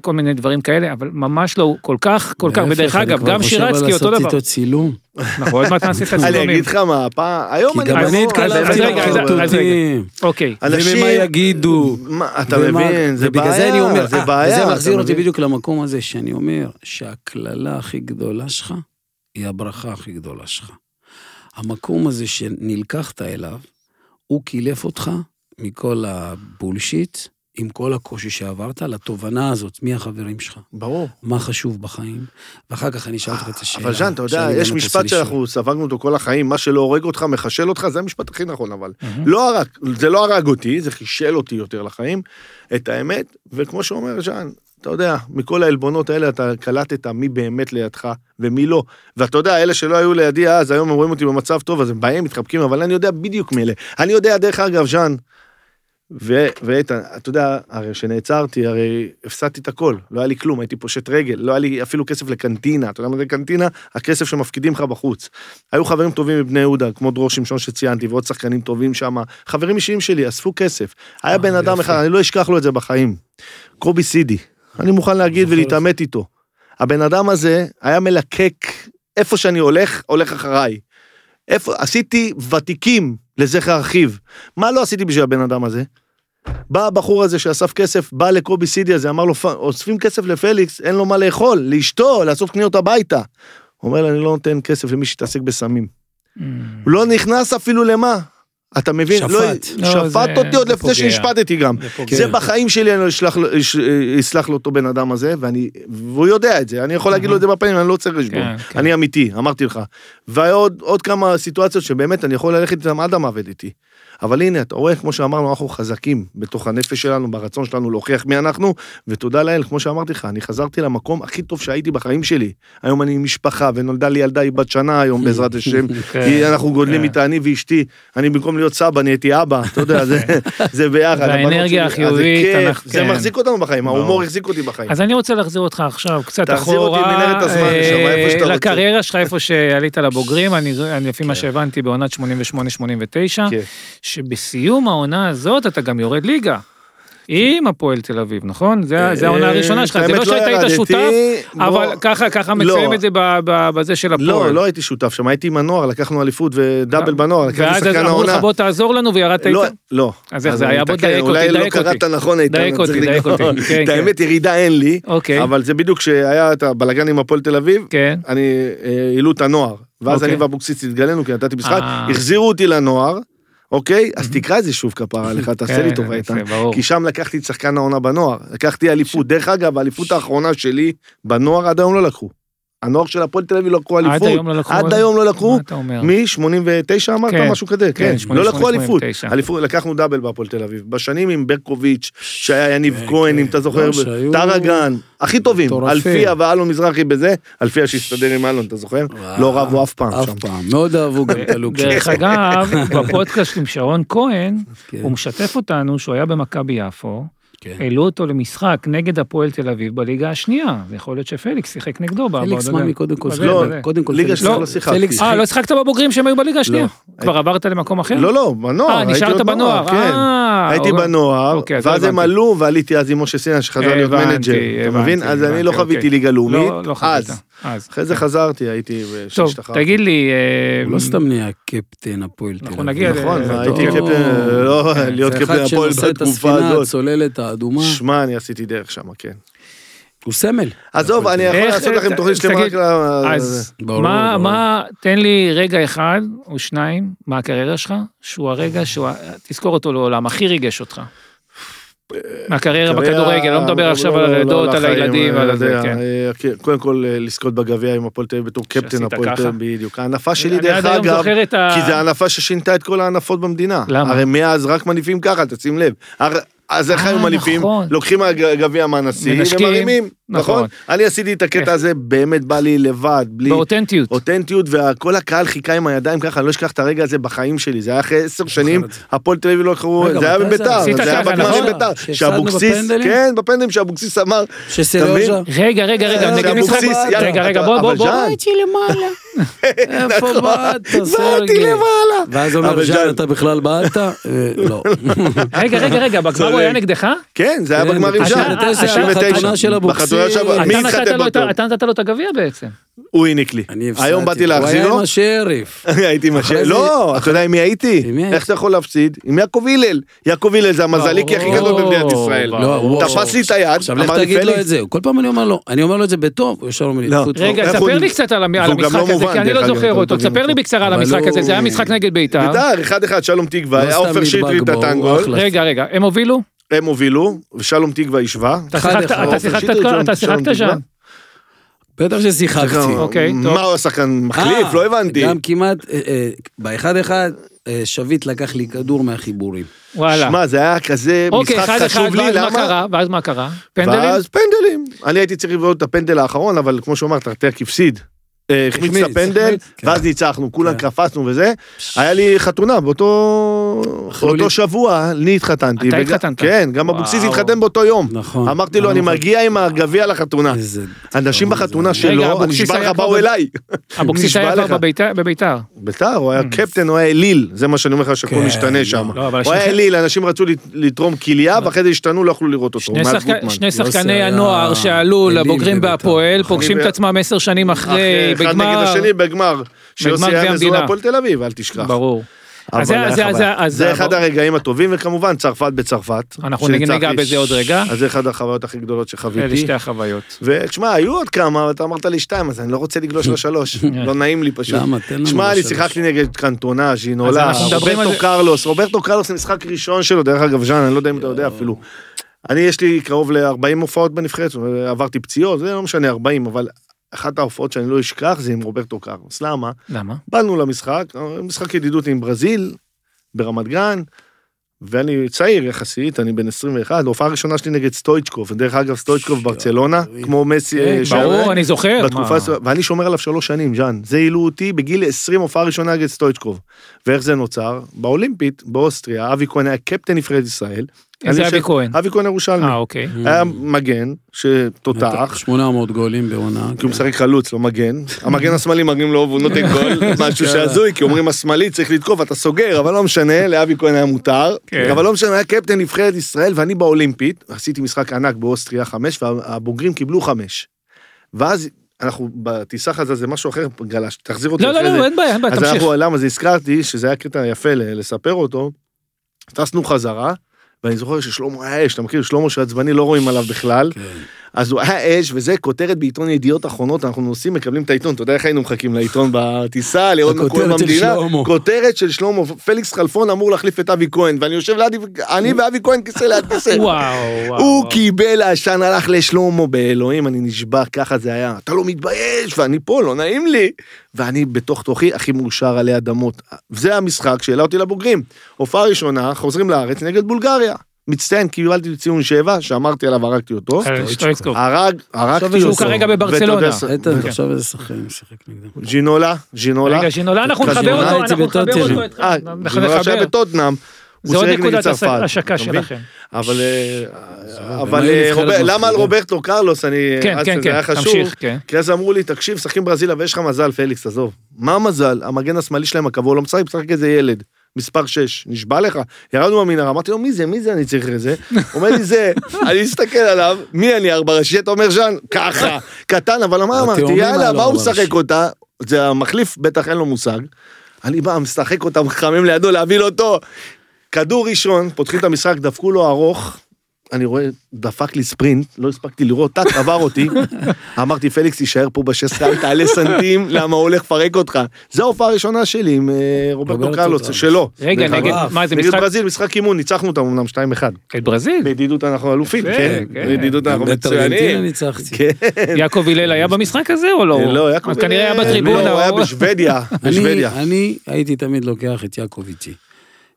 כל מיני דברים כאלה, אבל ממש לא, כל כך, ודרך אגב, גם שירצקי אותו דבר. אני כבר חושב לעשות איתו צילום. נכון, עוד מעט נעשית הצילומים. אני אגיד לך מה, היום אני... כי גם אני התקלבתי לחרטוטים. אוקיי. ומה יגידו. אתה מבין, זה בעיה. ובגלל זה אני אומר, וזה מחזיר אותי בדיוק למקום הזה, שאני אומר, שהקללה הכי גדולה שלך, היא הברכה הכי גדולה שלך. המקום הזה שנלקחת אליו, הוא קילף אותך מכל הבולשיט, עם כל הקושי שעברת, לתובנה הזאת, מי החברים שלך? ברור. מה חשוב בחיים? ואחר כך אני שאלת את השאלה. אבל ז'אן, אתה יודע, יש משפט שאנחנו סבגנו אותו כל החיים, מה שלא הורג אותך, מחשל אותך, זה המשפט הכי נכון, אבל זה לא הרג אותי, זה חישל אותי יותר לחיים, את האמת, וכמו שאומר ז'אן, אתה יודע, מכל העלבונות האלה אתה קלטת מי באמת לידך ומי לא. ואתה יודע, אלה שלא היו לידי אז, היום הם רואים אותי במצב טוב, אז הם באים, מתחבקים, אבל אני יודע בדיוק מאלה. אני יודע דרך אגב, ז'אן, ואתה יודע, הרי שנעצרתי, הרי הפסדתי את הכל, לא היה לי כלום, הייתי פושט רגל, לא היה לי אפילו כסף לקנטינה, אתה יודע מה זה קנטינה? הכסף שמפקידים לך בחוץ. היו חברים טובים מבני יהודה, כמו דרור שמשון שציינתי, ועוד שחקנים טובים שם, חברים אישיים שלי, אספו כסף. היה בן אדם אחד, אני לא אשכח לו את זה בחיים. קובי סידי. אני מוכן להגיד ולהתאמת איתו. הבן אדם הזה היה מלקק, איפה שאני הולך, הולך אחריי. עשיתי ותיקים לזכר אחיו. מה לא עשיתי בשביל הבן אדם הזה? בא הבחור הזה שאסף כסף, בא לקובי סידי הזה, אמר לו, אוספים כסף לפליקס, אין לו מה לאכול, לאשתו, לעשות קניות הביתה. הוא אומר, אני לא נותן כסף למי שתעסק בסמים. הוא לא נכנס אפילו למה. אתה מבין? שפט אותי עוד לפני שהשפטתי גם. זה בחיים שלי אני אסלח לאותו בן אדם הזה, והוא יודע את זה, אני יכול להגיד לו את זה בפנים, אני לא צריך לשבור. אני אמיתי, אמרתי לך. ועוד כמה סיטואציות שבאמת אני יכול ללכת איתם עד המוות איתי. אבל הנה, אתה רואה, כמו שאמרנו, אנחנו חזקים בתוך הנפש שלנו, ברצון שלנו להוכיח מי אנחנו, ותודה לאל, כמו שאמרתי לך, אני חזרתי למקום הכי טוב שהייתי בחיים שלי. היום אני עם משפחה, ונולדה לי ילדה, היא בת שנה היום, בעזרת השם, אנחנו גודלים איתה, אני ואשתי, אני במקום להיות סבא, אני הייתי אבא, אתה יודע, זה ביחד. והאנרגיה החיובית. זה מחזיק אותנו בחיים, ההומור החזיק אותי בחיים. אז אני רוצה להחזיר אותך עכשיו, קצת אחורה, לקריירה שלך, איפה שעלית לבוגרים, אני לפי מה שהבנתי בעונת 88-89 שבסיום העונה הזאת אתה גם יורד ליגה. עם הפועל תל אביב, נכון? זה העונה הראשונה שלך, זה לא שהיית שותף, אבל ככה מציים את זה בזה של הפועל. לא, לא הייתי שותף, שם הייתי עם הנוער, לקחנו אליפות ודאבל בנוער, לקחנו שחקן העונה. אמרו לך בוא תעזור לנו וירדת איתן? לא. אז איך זה היה? בוא דייק אותי, אולי לא קראת נכון איתן. דייק אותי. את האמת ירידה אין לי, אבל זה בדיוק שהיה את הבלגן עם הפועל תל אביב, אני העלו את הנוער, ואז אני והבוקסיס התגלנו, כי נתתי משחק, החזירו אותי לנוער. אוקיי? אז תקרא את זה שוב כפרה עליך, תעשה לי טובה איתן. כי שם לקחתי את שחקן העונה בנוער, לקחתי אליפות. דרך אגב, האליפות האחרונה שלי בנוער עד היום לא לקחו. הנוער של הפועל תל אביב לא לקחו אליפות. עד היום לא לקחו. מ-89 אמרת משהו כזה. כן, לא לקחו אליפות. לקחנו דאבל בהפועל תל אביב. בשנים עם ברקוביץ', שהיה יניב כהן, אם אתה זוכר, טרגן, הכי טובים. אלפיה ואלון מזרחי בזה, אלפיה שהסתדר עם אלון, אתה זוכר? לא רבו אף פעם. אף פעם. מאוד אהבו גם את הלוק. דרך אגב, בפודקאסט עם שרון כהן, הוא משתף אותנו שהוא היה במכבי יפו. העלו אותו למשחק נגד הפועל תל אביב בליגה השנייה, זה יכול להיות שפליקס שיחק נגדו. פליקס מאמי קודם כל. לא, ליגה שנייה לא שיחקתי. לא שיחקת בבוגרים שהם היו בליגה השנייה? כבר עברת למקום אחר? לא, בנוער. נשארת בנוער, כן. הייתי בנוער, ואז הם עלו, ועליתי אז עם משה סיני שחזר להיות מנג'ר. אתה מבין? אז אני לא חוויתי ליגה לאומית, אז. אחרי זה חזרתי, הייתי ששתחררתי. טוב, תגיד לי... הוא לא סתם נהיה קפטן הפועל תל אביב. אנחנו נגיע... נכון, הייתי קפטן, לא להיות קפטן הפועל בתקופה הזאת. הצוללת האדומה. שמה, אני עשיתי דרך שם, כן. הוא סמל. עזוב, אני יכול לעשות לכם תוכנית שלמה רק... אז מה, תן לי רגע אחד או שניים, מה הקריירה שלך, שהוא הרגע, תזכור אותו לעולם, הכי ריגש אותך. הקריירה בכדורגל, לא מדבר עכשיו על הרדות, על הילדים, על זה, כן. קודם כל, לזכות בגביע עם הפועל תל אביב, בתור קפטן הפועל תל אביב, בדיוק. הענפה שלי דרך אגב, כי זה הענפה ששינתה את כל הענפות במדינה. למה? הרי מאז רק מניפים ככה, תשים לב. אז איך היו מניפים? לוקחים הגביע מהנשיא ומרימים, נכון? אני עשיתי את הקטע הזה, באמת בא לי לבד, בלי... באותנטיות. אותנטיות, וכל הקהל חיכה עם הידיים ככה, אני לא אשכח את הרגע הזה בחיים שלי, זה היה אחרי 10 שנים, הפועל תל אביב לא קראו, זה היה בביתר, זה היה בגמרים ביתר, שהבוקסיס, כן, בפנדלים שהבוקסיס אמר, רגע, רגע, בוא, הייתי למעלה. איפה באת? באתי למעלה. ואז אומר ז'אן, אתה בכלל באת? לא. רגע, בגמר הוא היה נגדך? כן, זה היה בגמר עם ז'אן. בחתונה של הבוקסים. אתה נתת לו את הגביע בעצם. הוא העניק לי. היום באתי להחזיר לו. הוא היה עם השריף. הייתי עם השריף. לא, אתה יודע עם מי הייתי? איך אתה יכול להפסיד? עם יעקב הלל. יעקב הלל זה המזליקי הכי גדול במדינת ישראל. תפס לי את היד. עכשיו לך תגיד לו את זה. כל פעם אני אומר לו. אני אומר לו את זה בטוב. רגע, ספר לי קצת על המשחק הזה, כי אני לא זוכר אותו. ספר לי בקצרה על המשחק הזה. זה היה משחק נגד בית"ר. בית"ר, 1-1, שלום תקווה. היה עופר שטרית הטנגול. רגע, הם הובילו, ושלום תקווה ישבה. אתה שיחקת שם? בטח ששיחקתי. מה הוא השחקן מחליף? לא הבנתי. גם כמעט, ב1-1, שביט לקח לי כדור מהחיבורים. וואלה. שמע, זה היה כזה משחק חשוב לי, למה? ואז מה קרה? פנדלים? ואז פנדלים. אני הייתי צריך לראות את הפנדל האחרון, אבל כמו שאומרת, הרטק הפסיד. החמיץ את הפנדל, ואז ניצחנו, כולם קפצנו וזה, היה לי חתונה, באותו שבוע, אני התחתנתי. אתה התחתנת? כן, גם אבוקסיס התחתן באותו יום. אמרתי לו, אני מגיע עם הגביע לחתונה. אנשים בחתונה שלו, אני נשבע לך, באו אליי. אבוקסיס היה כבר בביתר. ביתר, הוא היה קפטן, הוא היה אליל, זה מה שאני אומר לך שכל משתנה שם. הוא היה אליל, אנשים רצו לתרום כליה, ואחרי זה השתנו, לא יכלו לראות אותו. שני שחקני הנוער שעלו לבוגרים בהפועל, פוגשים את עצמם 10 שנים אחרי אחד נגד השני בגמר, שיוסי היה מזור הפועל תל אביב, אל תשכח. ברור. זה אחד הרגעים הטובים, וכמובן צרפת בצרפת. אנחנו נגע בזה עוד רגע. אז זה אחד החוויות הכי גדולות שחוויתי. אלה שתי החוויות. ושמע, היו עוד כמה, אתה אמרת לי 2, אז אני לא רוצה לגלוש ל3. לא נעים לי פשוט. שמע, אני שיחקתי נגד קנטונה, ז'ינולה, רוברטו קרלוס. רוברטו קרלוס זה משחק ראשון שלו, דרך אגב ז'אן, אני לא יודע אם אתה יודע אפילו. אני יש לי קרוב ל40 הופעות בנבחרת, עברתי פציעות, זה לא משנה 40, אבל אחת ההופעות שאני לא אשכח, זה עם רוברטו קרלוס. למה? באנו למשחק, משחק ידידות עם ברזיל, ברמת גן, ואני צעיר יחסית, אני בן 21, ההופעה הראשונה שלי נגד סטויצ'קוב, דרך אגב סטויצ'קוב ברצלונה, כמו מסי... ברור, אני זוכר. ואני שומר עליו 3 שנים, ז'אן. זה העלו אותי בגיל 20 הופעה ראשונה נגד סטויצ'קוב. ואיך זה נוצר? באולימפית, באוסטריה, אבי כהן היה קפטן נבחרת ישראל, איזה אבי כהן? אבי כהן ירושלמי. אוקיי. היה מגן, שתותח. 800 גולים בעונה. כי הוא משחק חלוץ, לא מגן. המגן השמאלי מגנים לו, והוא נותן גול, משהו שעזוי, כי אומרים השמאלי צריך לתקוף, אתה סוגר, אבל לא משנה, לאבי כהן היה מותר. אבל לא משנה, היה קפטן נבחרת ישראל, ואני באולימפית, עשיתי משחק ענק באוסטריה 5, והבוגרים קיבלו 5. ואז אנחנו בטיסה חזה, זה משהו אחר, גלש, תחזיר אותו. לא, לא, לא, אין בעיה, תמשיך. אז אנחנו עליו, אז הזכרתי שזה היה קטע יפה לספר אותו. טסנו חזרה, ואני זוכר ששלמה היה אש, אתה מכיר, שלמה שעצבני לא רואים עליו בכלל, אז הוא היה אש, וזה כותרת בעיתון ידיעות אחרונות, אנחנו נוסעים, מקבלים את העיתון, אתה יודע איך היינו מחכים לעיתון בטיסה, לראות מקום במדינה, כותרת של שלמה, פליקס חלפון אמור להחליף את אבי כהן, ואני יושב לידי, אני ואבי כהן כיסא ליד כיסא, הוא קיבל השן, הלך לשלמה, באלוהים, אני נשבע, ככה זה היה, אתה לא מתבייש, ואני פה, לא נעים לי, ואני בתוך תוכי הכי מאושר עלי אדמות. וזה המשחק שאלה אותי לבוגרים. הופעה ראשונה, חוזרים לארץ נגד בולגריה. מצטיין, קיבלתי ציון 7, שאמרתי עליו, הרגתי אותו. שטויצקוב. הרגתי אותו. הוא כרגע בברצלונה. עכשיו איזה שחקן משחק נגדם. ג'ינולה. רגע, ג'ינולה, אנחנו נחבר אותו. ג'ינולה שהיה בטוטנהאם. זה עוד נקודת השקה שלכם. אבל למה על רוברטו קרלוס, אני, זה היה חשוב, כי אז אמרו לי, תקשיב, שחקים ברזילה ויש לך מזל, פליקס, עזוב. מה המזל? המגן השמאלי שלהם, הקבוע, לא מצחק, פצחק איזה ילד, מספר 6, נשבע לך, ירדנו במנהרה, אמרתי לו, מי זה, אני צריך את זה, אומר לי זה, אני אסתכל עליו, מי אני, ארבע ראשית, אומר ז'אן, ככה, קטן, אבל אמרתי, יאללה, מה הוא שחק אותה, זה המחליף, בטח אין לו מושג, אני בא, משחק אותם, חמים לידו, להביא לו אותו, כדור ראשון, פותחים את המשחק, דפקו לו ארוך, אני רואה, דפק לי ספרינט, לא הספקתי לראות, תת עבר אותי, אמרתי, פליקס, תישאר פה בשסקה, תעלה סנטים, למה הוא הולך פרק אותך? זו ההופעה הראשונה שלי עם רוברטו קרלוס, שלו. רגע, נגד ברזיל, משחק אימון, ניצחנו אותם, אמנם 2-1. את ברזיל? בידידות אנחנו אלופים, כן. בידידות אנחנו מצוינים. ניצחתי. יעקב הילל היה במשחק הזה או לא? לא, יעקב הילל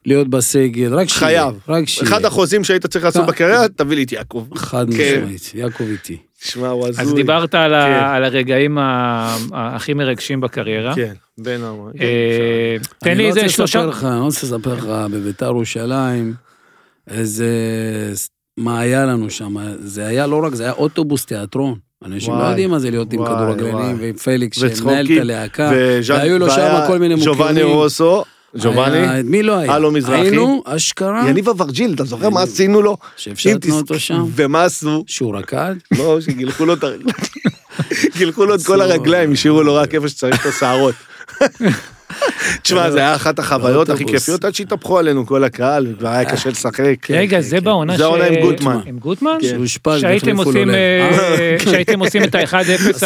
להיות בסגל, רק שיהיה. חייב. רק שיהיה. אחד החוזים שהיית צריך לעשות בקריירה, תביא לי את יעקב. חד משמעית, יעקב איתי. תשמע, הוא עזוי. אז דיברת על הרגעים הכי מרגשים בקריירה. כן, בין אמר. תן לי איזה שלושה. אני לא רוצה לספר לך, בביתר ירושלים, איזה, מה היה לנו שם, זה היה לא רק, זה היה אוטובוס תיאטרון. אנשים לא יודעים מה זה להיות עם כדורגלנים, ופליקס שמנהל את הלהקה, והיו לו שם כל מיני מוקרנים. ג'ובאני, מי לא היה? הלו מזרחי. היינו, אשכרה. יניב אברג'יל, אתה זוכר מה עשינו לו? שאפשרתנו אותו שם. ומה עשו? שהוא רקד? לא, שגילחו לו את הרגליים. גילחו לו את כל הרגליים, השאירו לו רק איפה שצריך את השערות. תשמע, זה היה אחת החוויות הכי כיפיות, עד שהתהפכו עלינו כל הקהל, והיה קשה לשחק. רגע, זה בעונה עם גוטמן. עם גוטמן? שהייתם עושים את ה-1-0.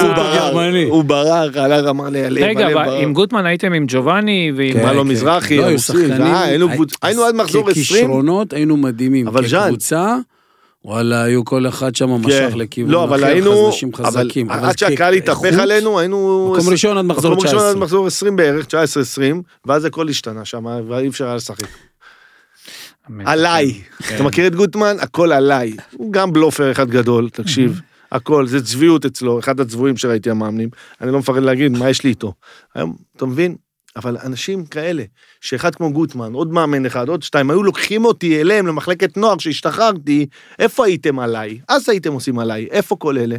הוא ברח, עלה, אמר לי, רגע, עם גוטמן הייתם עם ג'ובאני, ועם מלו מזרחי, היינו עד מחזור 20. ככישרונות היינו מדהימים, כקבוצה, וואלה, היו כל אחד שם משך לכיוון אחר, חזשים חזקים. עד שהקהל התהפך עלינו, היינו... מקום ראשון עד מחזור 19. מקום ראשון עד מחזור 20 בערך, 19-20, ואז הכל השתנה שם, ואי אפשר היה לשחק. עליי. אתה מכיר את גוטמן? הכל עליי. הוא גם בלופר אחד גדול, תקשיב. הכל, זה צביעות אצלו, אחד הצבועים שראיתי המאמנים. אני לא מפחד להגיד מה יש לי איתו. היום, אתה מבין? אבל אנשים כאלה, שאחד כמו גוטמן, עוד מאמן אחד, עוד שתיים, היו לוקחים אותי אליהם למחלקת נוער שהשתחררתי, איפה הייתם עליי? אז הייתם עושים עליי, איפה כל אלה?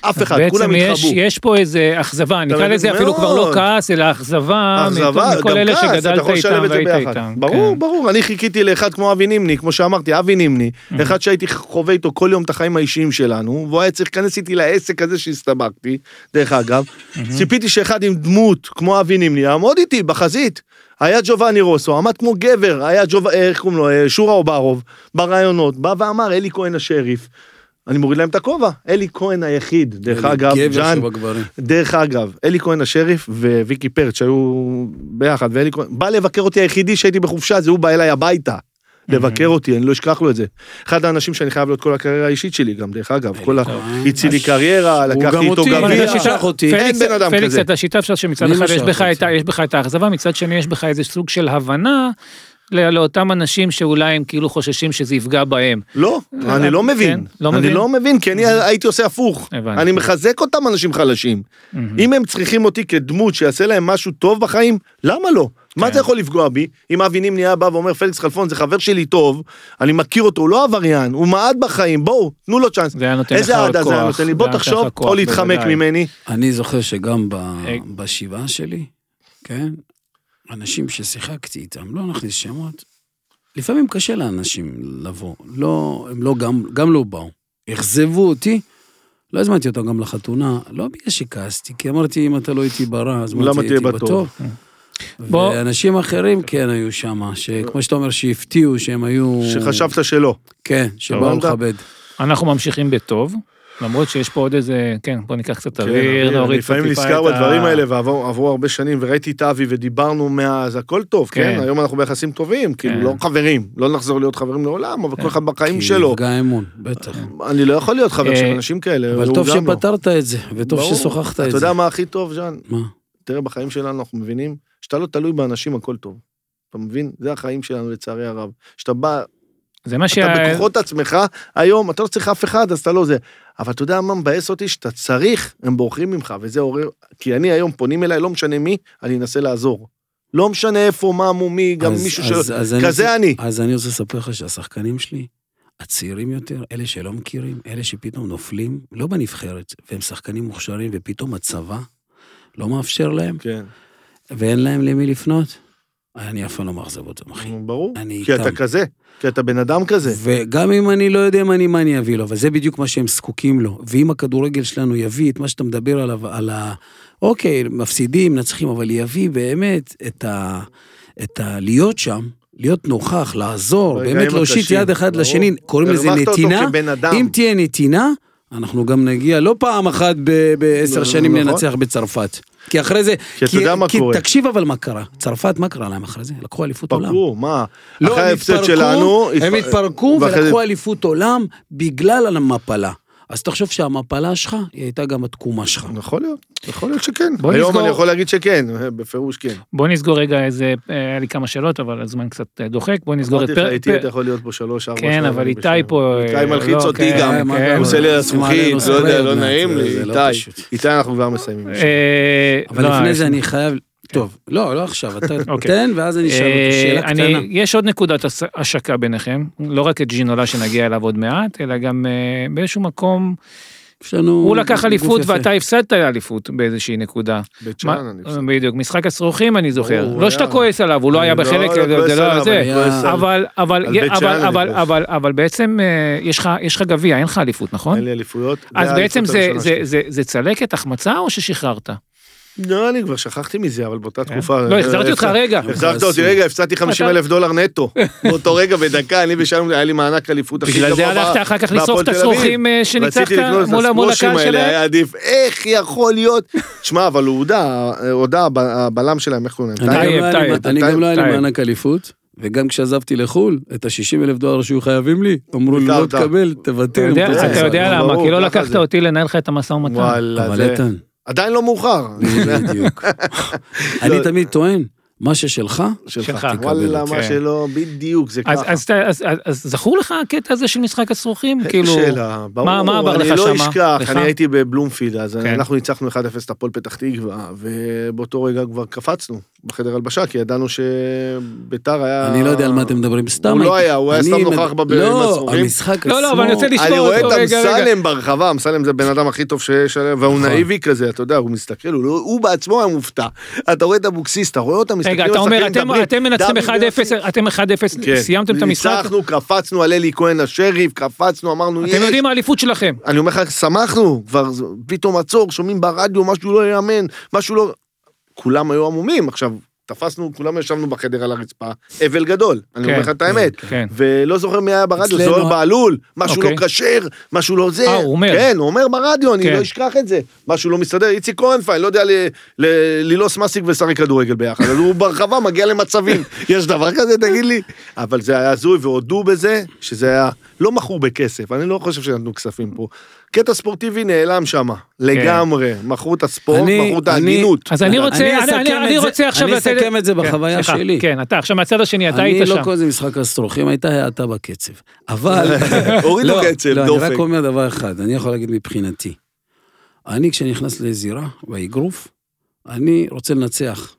אף אחד, כולם התחברו. בעצם יש פה איזה אכזבה, נקרא לזה אפילו כבר לא כעס, אלא אכזבה, מכל אלה שגדלת איתם והיית איתם. ברור, אני חיכיתי לאחד כמו אבי נימני, כמו שאמרתי, אבי נימני, אחד שהייתי חווה איתו כל יום את החיים האישיים שלנו, והוא היה צריך להיכנס איתי לעסק הזה שהסתבקתי, דרך אגב, ציפיתי שאחד עם דמות כמו אבי נימני, יעמוד איתי בחזית, היה ג'ובאני רוסו, עמד כמו גבר, היה שורה אוברוב, ברעיונות, בא ואמר, אלי כהן השריף, אני מוריד להם את הכובע, אלי כהן היחיד, דרך אגב, ג'אן, דרך אגב, אלי כהן השריף וויקי פרט שהיו ביחד, ואלי כהן, בא לבקר אותי היחידי שהייתי בחופשה, זה הוא בא אליי הביתה, לבקר אותי, אני לא אשכח לו את זה. אחד האנשים שאני חייב לו את כל הקריירה האישית שלי גם, דרך אגב, כל הציל לי קריירה, לקחתי איתו גביע, אין בן אדם כזה. פליקס, את השיטה אפשר שמצד אחד יש בך את האכזבה, מצד שני יש בך איזה סוג של הבנה, לאותם אנשים שאולי הם כאילו חוששים שזה יפגע בהם. לא, אני לא מבין. אני לא מבין, כי אני הייתי עושה הפוך. אני מחזק אותם אנשים חלשים. אם הם צריכים אותי כדמות שיעשה להם משהו טוב בחיים, למה לא? מה אתה יכול לפגוע בי? אם אבי נמניה בא ואומר, פליקס חלפון, זה חבר שלי טוב, אני מכיר אותו, הוא לא עבריין, הוא מעט בחיים, בואו, תנו לו צ'אנס. איזה עדה זה היה נותן לי? בוא תחשוב, או להתחמק ממני. אני זוכר שגם בשבעה שלי, כן, אנשים ששיחקתי איתם, לא נכניס שמות, לפעמים קשה לאנשים לבוא, לא, הם לא, גם לא באו, החזבו אותי, לא הזמנתי אותו גם לחתונה, לא בגלל שכעסתי, כי אמרתי, אם אתה לא הייתי ברע, אז אמרתי, הייתי בטוב. ואנשים אחרים כן היו שם, שכמו שאתה אומר, שהפתיעו, שהם היו... שחשבת שלא. כן, שבאו לכבד. אנחנו ממשיכים בטוב, למרות שיש פה עוד איזה, כן, בוא ניקח קצת אוויר, נוריד קצת טיפה את ה... לפעמים נזכר בדברים האלה, ועברו הרבה שנים, וראיתי את אבי ודיברנו מאז, הכל טוב, כן? היום אנחנו ביחסים טובים, כאילו, לא חברים, לא נחזור להיות חברים לעולם, אבל כל אחד בחיים שלו. כי נפגע אמון, בטח. אני לא יכול להיות חבר של אנשים כאלה. אבל טוב שפתרת את זה, וטוב ששוחחת את זה. אתה יודע מה הכי טוב, ז'אן? מה? תראה, בחיים שלנו אנחנו מבינים, שאתה לא תלוי באנשים, הכל טוב. אתה מבין? זה החיים שלנו, לצערי הרב. שאתה בא, אתה בכוחות עצמך, היום, אתה לא צריך אף אחד, אז אתה לא זה. אבל אתה יודע מה מבאס אותי, שאתה צריך, הם בורחים ממך, וזה עורר, כי אני היום פונים אליי, לא משנה מי, אני אנסה לעזור. לא משנה איפה, מה, מומי, גם מישהו של... כזה אני. אז אני רוצה לספר לך שהשחקנים שלי, הצעירים יותר, אלה שלא מכירים, אלה שפתאום נופלים, לא בנבחרת, והם שחקנים מוכשרים, ופתאום הצבא לא מאפשר להם, ואין להם למי לפנות, אני אף פעם לא מאכזב אותם, אחי. ברור, כי אתה כזה, כי אתה בן אדם כזה. וגם אם אני לא יודע מה אני אביא לו, אבל זה בדיוק מה שהם זקוקים לו, ואם הכדורגל שלנו יביא את מה שאתה מדבר עליו, על ה... אוקיי, מפסידים, נצחים, אבל יביא באמת את ה... להיות שם, להיות נוכח, לעזור, באמת להושיט יד אחד לשני, קוראים לזה נתינה, אם תהיה נתינה, אנחנו גם נגיע, לא פעם אחת ב-10 שנים ננצח בצרפת. כי אחרי זה, כי תקשיב אבל מה קרה, צרפת מה קרה להם אחרי זה? לקחו אליפות עולם. פרקו, מה? אחרי ההפסד שלנו, הם התפרקו ולקחו אליפות עולם בגלל המפלה. אז תחשוב שהמפלה שלך, היא הייתה גם התקומה שלך. יכול להיות שכן. היום אני יכול להגיד שכן, בפירוש כן. בוא נסגור רגע איזה, היה לי כמה שאלות, אבל הזמן קצת דוחק, בוא נסגור את פרק. אמרתי לך, איתי אתה יכול להיות פה 3-4 שנים. כן, אבל איתי פה... איתי מלחיץ אותי גם, הוא עושה לי לזכוכית, לא יודע, לא נעים לי, איתי אנחנו כבר מסיימים. אבל לפני זה אני חייב... טוב, לא עכשיו, אתה תתן, ואז אני שאלה אותי שאלה קטנה. יש עוד נקודת השקה ביניכם, לא רק את ג'ינולה שנגיע אליו עוד מעט, אלא גם באיזשהו מקום, הוא לקח אליפות ואתה הפסדת אליפות באיזושהי נקודה. בדיוק, משחק הסרוכים אני זוכר, לא שאתה כועס עליו, הוא לא היה בחלק, זה לא זה, אבל בעצם יש לך גביע, אין לך אליפות, נכון? אין לי אליפויות. אז בעצם זה צלקת, החמצה או ששחררת? לא, אני כבר שכחתי מזה, אבל באותה תקופה... לא, החזרתי אותך רגע. החזרת אותי רגע, הפסדתי $50,000 נטו. באותו רגע, בדקה, אני בשם, היה לי מענק אליפות הכי גבוה. בגלל זה הלכת אחר כך לסוף את הסרוכים שניצחת מול הקהל שלהם. היה עדיף, איך יכול להיות? שמע, אבל הוא הודע, הבלם שלהם, איך קוראים להם? אני גם לא היה לי מענק אליפות. וגם כשעזבתי לחול, את $60,000 שהיו חייבים לי, אמרו לי, לא תקבל, תוותר. אתה יודע למה, כי לא לקחת אותי לנהל לך את המשא ומתן. אבל איתן. עדיין לא מאוחר. בדיוק. אני תמיד טוען, מה ששלך, שלך תקבל. וואלה, מה שלא, בדיוק, זה ככה. אז זכור לך הקטע הזה של משחק הסרוכים? שאלה, ברור, אני לא אשכח, אני הייתי בבלומפילד, אז אנחנו ניצחנו 1-0 את הפועל פתח תקווה, ובאותו רגע כבר קפצנו בחדר הלבשה, כי ידענו שביתר היה... אני לא יודע על מה אתם מדברים, סתם. הוא לא היה, הוא היה סתם נוכח במסורים. לא, המשחק עצמו. לא, אבל אני רוצה לשפור אותו רגע. אני רואה את אמסלם ברחבה, אמסלם זה בן אדם הכי טוב שיש עליו, והוא נאיבי כזה, אתה יודע, הוא מסתכל, הוא בעצמו היה מופתע. אתה רואה את הבוקסיס, אתה רואה אותם, רגע, אתה אומר, אתם מנצחים 1-0, אתם 1-0, סיימתם את המשחק. ניצחנו, קפצנו על אלי כהן השריף, קפצנו, אמרנו... אתם יודעים מה האליפות שלכם. אני אומר לך, שמחנו, כבר פתאום עצור, שומעים ברדיו, משהו לא יאמן, משהו לא... כולם היו עמומים, עכשיו, תפסנו, כולם ישבנו בחדר על הרצפה, אבל גדול, אני אומר לך את האמת, ולא זוכר מי היה ברדיו, זוהר בעלול, משהו לא קשר, משהו לא זה, כן, הוא אומר ברדיו, אני לא אשכח את זה, משהו לא מסתדר, איציק כהן פיין, לא יודע לילוס מסטיק ושרי כדורגל ביחד, אז הוא ברחבה מגיע למצבים, יש דבר כזה, תגיד לי, אבל זה היה זוי, והודו בזה, שזה היה, לא מכור בכסף, אני לא חושב שנתנו כספים פה, קטע ספורטיבי נעלם שמה, לגמרי, מכרו את הספורט, מכרו את ההגינות. אז אני רוצה עכשיו... אני אסכם את זה בחוויה שלי. כן, אתה עכשיו מהצד השני, אתה היית שם. אני לא כל זה משחק הסטרוכים, הייתה האטה בקצב. אבל... הורידו קצב, דופק. לא, אני רק אומר דבר אחד, אני יכול להגיד מבחינתי. אני כשנכנס לזירה, באיגרוף, אני רוצה לנצח.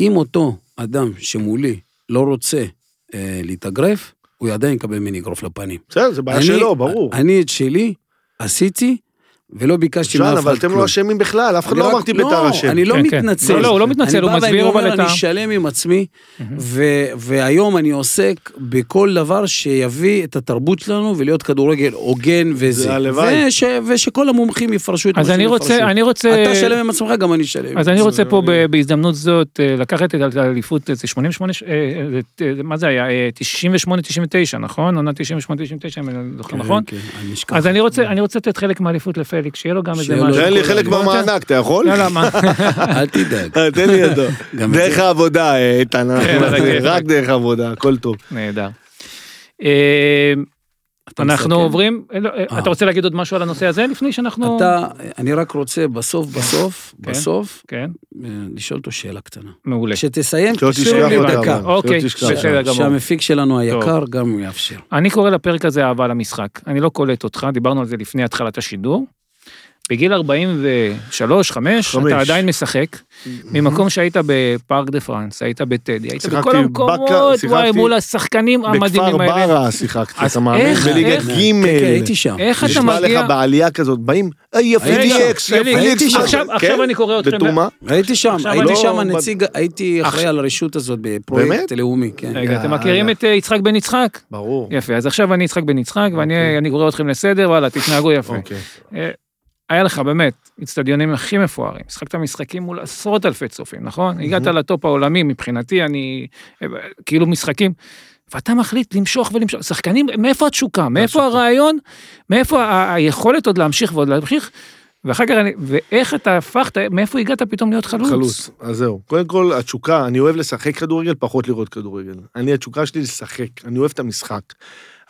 אם אותו אדם שמולי לא רוצה להתאגרף, הוא עדיין יקבל ממני אגרוף לפנים. בסדר, זה בעיה שלו, ברור. אני את שלי עשיתי, ולא ביקשתי מאף אחד כלום. אבל אתם לא אשמים בכלל, אף אחד לא אמרתי ביתר אשם. אני לא מתנצל. לא, הוא לא מתנצל, הוא מסביר אבל אני שלם עם עצמי, והיום אני עוסק בכל דבר שיביא את התרבות שלנו, ולהיות כדורגל הוגן וזה. ושכל המומחים יפרשו את מה שהם יפרשו. אתה שלם עם עצמך, גם אני שלם. אז אני רוצה פה בהזדמנות זאת, לקחת את האליפות, זה 88, מה זה היה? 98-99, נכון? עונה 98-99, נכון? אז אני רוצה לתת חלק מהאליפות לפי חלק, שיהיה לו גם איזה משהו. תן לי חלק במענק, אתה יכול? לא, למה? אל תדאג. תן לי ידו. דרך העבודה, איתן. רק דרך העבודה, הכל טוב. נהדר. אנחנו עוברים, אתה רוצה להגיד עוד משהו על הנושא הזה, לפני שאנחנו... אני רק רוצה בסוף, לשאול אותו שאלה קטנה. מעולה. שתסיים, תשאיר לי דקה. אוקיי, בסדר גמור. שהמפיק שלנו היקר גם יאפשר. אני קורא לפרק הזה אהבה למשחק. אני לא קולט אותך, דיברנו על זה לפני התחלת השידור. בגיל 43-5, אתה עדיין משחק, ממקום שהיית בפארק דה פרנס, היית בטדי, היית בכל המקומות, וואי, מול השחקנים המדהימים האלה. בכפר ברא שיחקת, אתה מאמין, בליגה ג' הייתי שם. איך אתה מגיע? נשמע לך בעלייה כזאת, באים, יפליקס. עכשיו אני קורא אתכם. בתומה? הייתי שם הנציג, הייתי אחראי על הרשות הזאת, בפרויקט לאומי. רגע, אתם מכירים את יצחק בן יצחק? ברור. יפה, אז עכשיו אני יצחק בן יצחק, ואני קורא אתכם לסדר, וואלה, תתנהגו יפה. היה לך באמת, אצטדיונים הכי מפוארים, שחקת משחקים מול עשרות אלפי צופים, נכון? הגעת לטופ העולמי, מבחינתי, אני, כאילו משחקים, ואתה מחליט למשוך, שחקנים, מאיפה התשוקה, מאיפה הרעיון, מאיפה היכולת עוד להמשיך ועוד להמשיך, ואחר כך, ואיך אתה הפכת, מאיפה הגעת פתאום להיות חלוץ? חלוץ, אז זהו. קודם כל, התשוקה, אני אוהב לשחק כדורגל, פחות לראות כדורגל. התשוקה שלי לשחק, אני אוהב את המשחק.